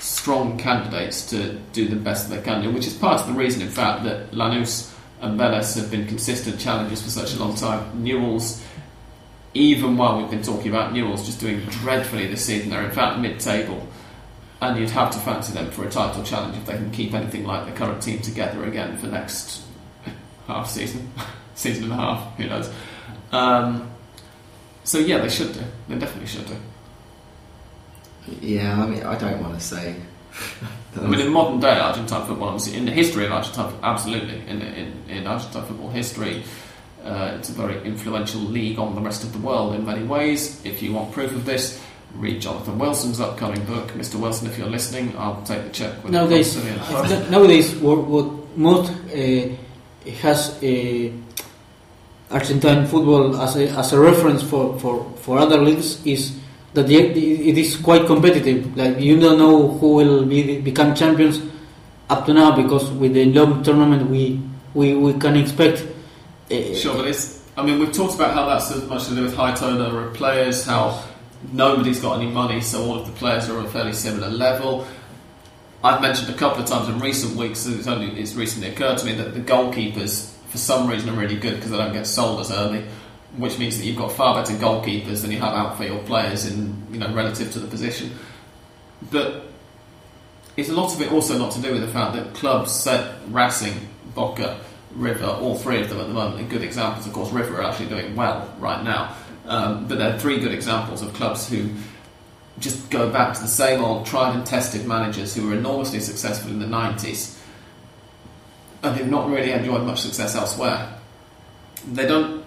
strong candidates to do the best they can do, which is part of the reason, in fact, that Lanús and Vélez have been consistent challengers for such a long time. Newell's, even while we've been talking about Newell's, just doing dreadfully this season. They're in fact mid-table, and you'd have to fancy them for a title challenge if they can keep anything like the current team together again for next half season, season and a half, who knows. So yeah, they should do. They definitely should do. Yeah, I mean, I don't want to say. I mean, in modern day Argentine football, in the history of Argentine football, absolutely, in Argentine football history, it's a very influential league on the rest of the world in many ways. If you want proof of this, read Jonathan Wilson's upcoming book. Mr. Wilson, if you're listening, I'll take the check. With nowadays, what most has Argentine football as a reference for other leagues is that it is quite competitive. Like, you don't know who will become champions up to now, because with the long tournament we can expect. Sure, but it's, I mean, we've talked about how that's as much to do with high turnover of players, how nobody's got any money, so all of the players are on a fairly similar level. I've mentioned a couple of times in recent weeks, it's recently occurred to me that the goalkeepers, for some reason, are really good because they don't get sold as early, which means that you've got far better goalkeepers than you have outfield players in, you know, relative to the position. But it's a lot of it also not to do with the fact that clubs, set Racing, Boca, River, all three of them at the moment are good examples. Of course, River are actually doing well right now. But they're three good examples of clubs who just go back to the same old tried and tested managers who were enormously successful in the 90s and who've not really enjoyed much success elsewhere. They don't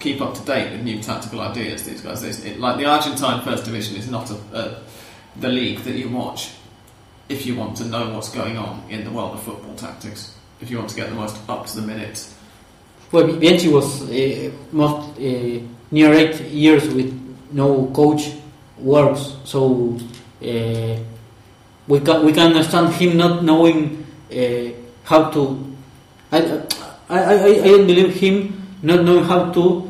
keep up to date with new tactical ideas, these guys. Like, the Argentine First Division is not the league that you watch if you want to know what's going on in the world of football tactics, if you want to get the most up-to-the-minute. Well, Bianchi was most near 8 years with no coach works, so we can understand him not knowing how to. I don't believe him not knowing how to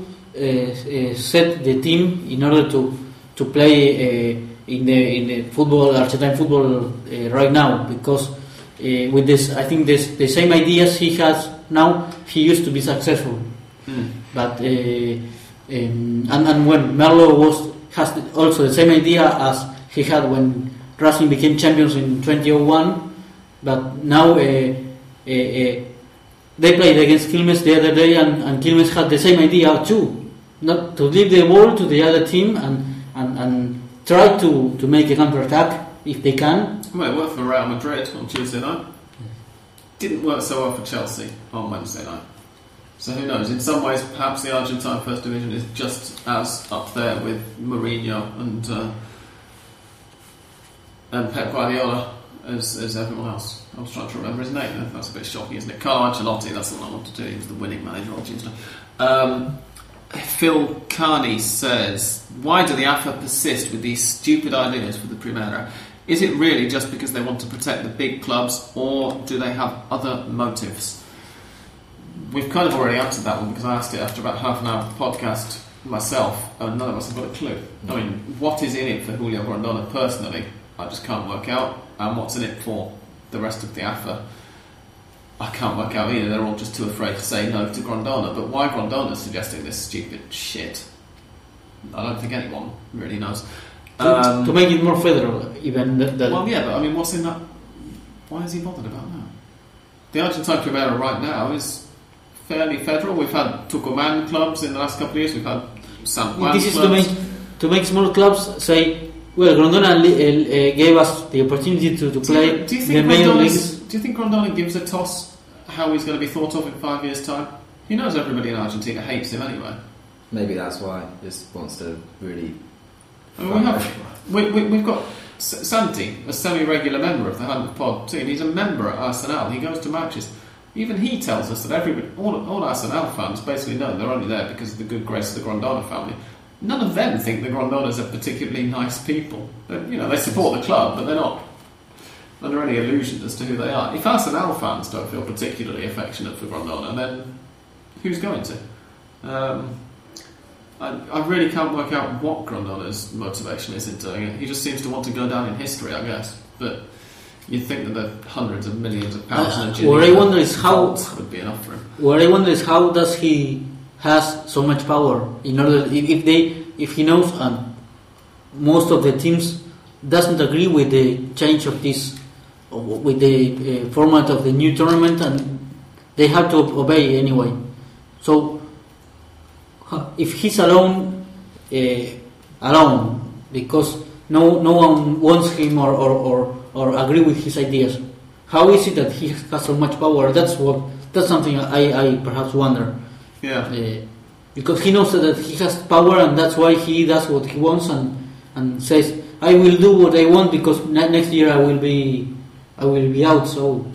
set the team in order to play in the football, Argentine football right now, because with this, I think the same ideas he has now, he used to be successful. But and when Merlo has also the same idea as he had when Racing became champions in 2001, but now they played against Quilmes the other day, and Quilmes had the same idea too, not to leave the ball to the other team and try to make a counter attack if they can. Well, it worked for Real Madrid on Tuesday night. Didn't work so well for Chelsea on Wednesday night. So who knows? In some ways, perhaps the Argentine First Division is just as up there with Mourinho and Pep Guardiola as everyone else. I was trying to remember his name. That's a bit shocking, isn't it? Carlo Ancelotti, that's the one I wanted to do. He was the winning manager on Tuesday. Phil Carney says, why do the AFA persist with these stupid ideas for the Primera? Is it really just because they want to protect the big clubs, or do they have other motives? We've kind of already answered that one, because I asked it after about half an hour of the podcast myself, and none of us have got a clue. I mean, what is in it for Julio Grondona personally, I just can't work out, and what's in it for the rest of the AFA, I can't work out either. They're all just too afraid to say no to Grondona. But why Grondona's suggesting this stupid shit, I don't think anyone really knows. To make it more federal, even. Well, yeah, but I mean, what's in that? Why is he bothered about that? The Argentine Primera right now is fairly federal. We've had Tucumán clubs in the last couple of years. We've had San Juan clubs. This is to make small clubs say, well, Grondona gave us the opportunity to play. Do you think Grondona gives a toss how he's going to be thought of in 5 years' time? He knows everybody in Argentina hates him anyway. Maybe that's why he just wants to really. I mean, we've got Santi, a semi-regular member of the Hand of Pod team. He's a member at Arsenal. He goes to matches. Even he tells us that all Arsenal fans basically know they're only there because of the good grace of the Grondona family. None of them think the Grondonas are particularly nice people. They support the club, but they're not under any illusion as to who they are. If Arsenal fans don't feel particularly affectionate for Grondona, then who's going to? I really can't work out what Grondona's motivation is in doing it. He just seems to want to go down in history, I guess. but you'd think that the hundreds of millions of pounds in a would be enough for him. What I wonder is how does he has so much power in order if he knows most of the teams doesn't agree with the change of this with the format of the new tournament and they have to obey anyway. So if he's alone because no one wants him or agree with his ideas, how is it that he has so much power? That's something I perhaps wonder. Yeah. Because he knows that he has power, and that's why he does what he wants and says, "I will do what I want because next year I will be out." So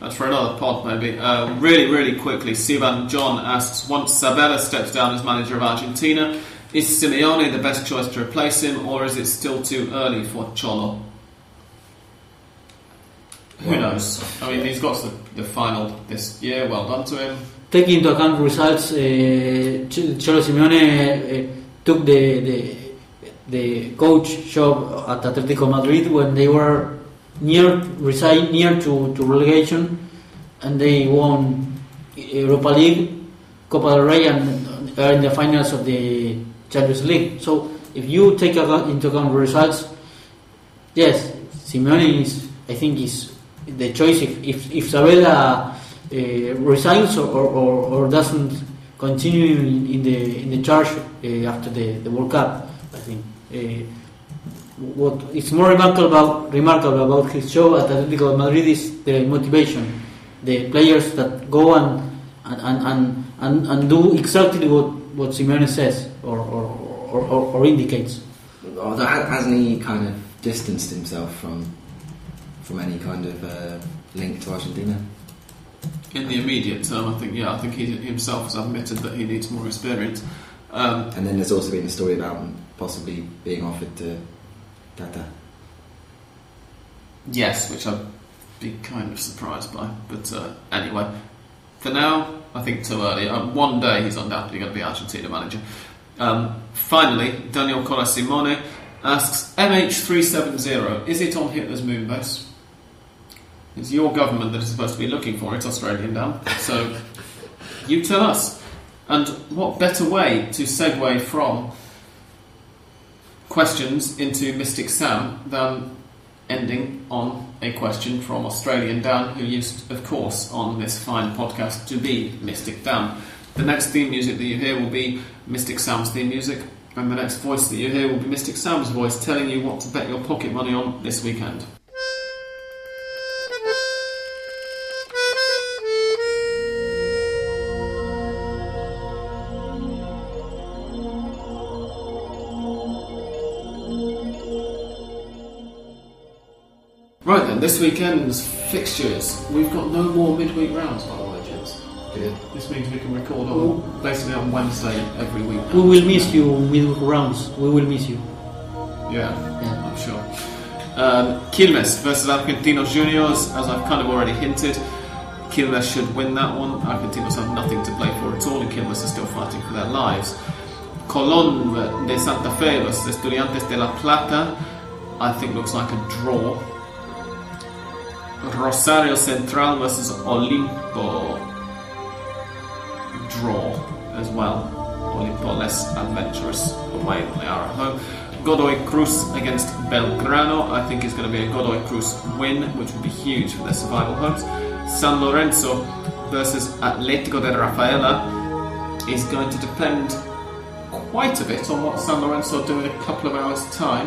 that's for another pod, maybe. Really quickly, Sivan John asks: once Sabella steps down as manager of Argentina, is Simeone the best choice to replace him, or is it still too early for Cholo? Who knows? I mean, he's got the final this year. Well done to him. Taking into account results, Cholo Simeone took the coach job at Atletico Madrid when they were near to relegation, and they won Europa League, Copa del Rey, and are in the finals of the Champions League. So if you take into account results, yes, Simeone is, I think, is the choice if Sabella resigns or doesn't continue in the charge after the World Cup. I think what is more remarkable about his show at Atlético Madrid is the motivation, the players that go and do exactly what Simeone says or indicates. Although hasn't he kind of distanced himself from any kind of link to Argentina? In the immediate term, I think he himself has admitted that he needs more experience. And then there's also been a story about him possibly being offered to Tata. Yes, which I'd be kind of surprised by. But anyway, for now, I think too early. One day he's undoubtedly going to be Argentina manager. Finally, Daniel Corasimone asks, MH370, is it on Hitler's moon base? It's your government that is supposed to be looking for it, Australian Dan. So you tell us. And what better way to segue from questions into Mystic Sam than ending on a question from Australian Dan, who used, of course, on this fine podcast to be Mystic Dan. The next theme music that you hear will be Mystic Sam's theme music, and the next voice that you hear will be Mystic Sam's voice telling you what to bet your pocket money on this weekend. Right then, this weekend's fixtures. We've got no more midweek rounds, by the way, gents. Good. This means we can record basically on Wednesday every week. We will miss you midweek rounds. We will miss you. Yeah. I'm sure. Quilmes versus Argentinos Juniors, as I've kind of already hinted. Quilmes should win that one. Argentinos have nothing to play for at all, and Quilmes are still fighting for their lives. Colón de Santa Fe versus Estudiantes de La Plata, I think looks like a draw. Rosario Central versus Olimpo, draw as well. Olimpo less adventurous away than they are at home. Godoy Cruz against Belgrano, I think it's going to be a Godoy Cruz win, which would be huge for their survival hopes. San Lorenzo versus Atletico de Rafaela is going to depend quite a bit on what San Lorenzo do in a couple of hours time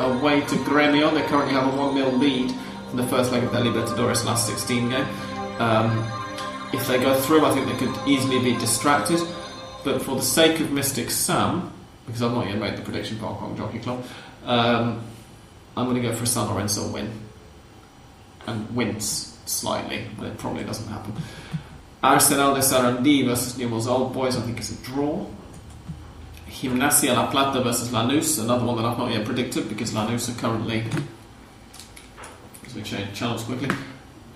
away to Gremio. They currently have a 1-0 lead in the first leg of their Libertadores last 16 game. If they go through, I think they could easily be distracted. But for the sake of Mystic Sam, because I've not yet made the prediction for Hong Kong Jockey Club, I'm going to go for a San Lorenzo win. And wince slightly, but it probably doesn't happen. Arsenal de Sarandí versus Newell's Old Boys, I think it's a draw. Gimnasia La Plata versus Lanús, another one that I've not yet predicted, because Lanús are currently... We change channels quickly.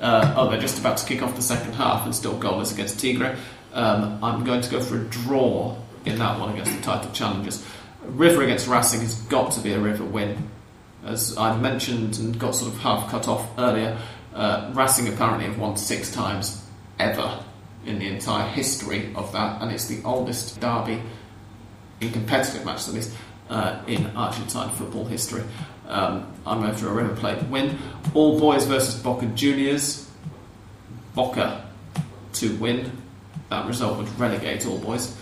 They're just about to kick off the second half and still goalless against Tigre. I'm going to go for a draw in that one against the title challengers. River against Racing has got to be a River win. as I've mentioned and got sort of half cut off earlier, Racing apparently have won 6 times ever in the entire history of that, and it's the oldest derby in competitive match that is in Argentine football history. I'm over a River Plate win. All Boys versus Boca Juniors. Boca to win. That result would relegate All Boys.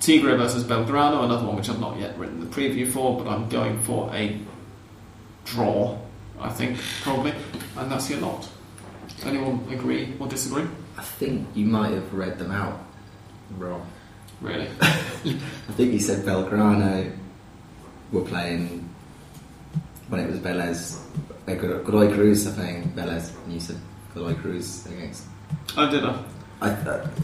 Tigre versus Belgrano, another one which I've not yet written the preview for, but I'm going for a draw, I think, probably. And that's your lot. Anyone agree or disagree? I think you might have read them out wrong. Really? I think you said Belgrano were playing when it was Vélez, Godoy Cruz, I think, Vélez, and you said Godoy Cruz against... Oh, did I?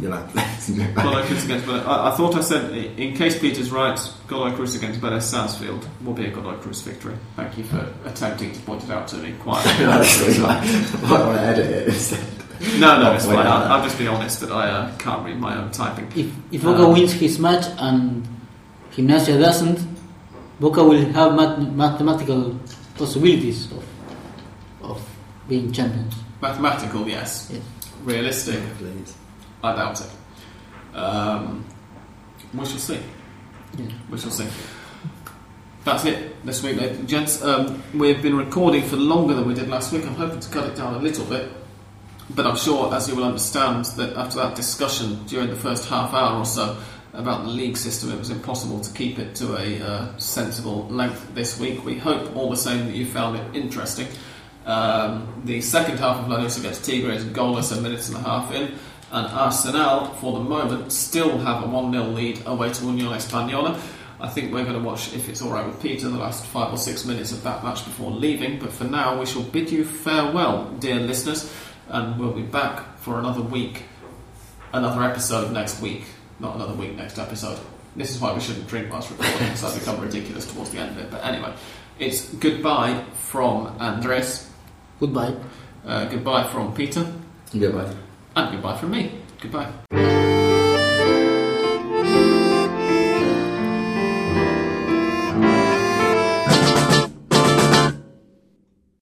You're like, Godoy Cruz against Vélez. I thought I said, in case Peter's right, Godoy Cruz against Vélez Sarsfield will be a Godoy Cruz victory. Thank you for attempting to point it out to me quietly. I might want to edit it instead. No, it's fine. I'll just be honest that I can't read my own typing. If Boca wins his match and Gimnasia doesn't, Boca will have mathematical possibilities of being champions. Mathematical, yes. Realistic, please. I doubt it. We shall see. Yeah. We shall see. That's it this week, ladies and gents. We've been recording for longer than we did last week. I'm hoping to cut it down a little bit. But I'm sure, as you will understand, that after that discussion during the first half hour or so about the league system, it was impossible to keep it to a sensible length this week. We hope, all the same, that you found it interesting. The second half of Lanús against Tigre is goalless a minute and a half in, and Arsenal, for the moment, still have a 1-0 lead away to Unión Española. I think we're going to watch, if it's alright with Peter, the last 5 or 6 minutes of that match before leaving. But for now, we shall bid you farewell, dear listeners. And we'll be back for another week, another episode next week, not another week next episode. This is why we shouldn't drink whilst recording, because I've become ridiculous towards the end of it. But anyway, it's goodbye from Andres. Goodbye. Goodbye from Peter. Goodbye. And goodbye from me. Goodbye.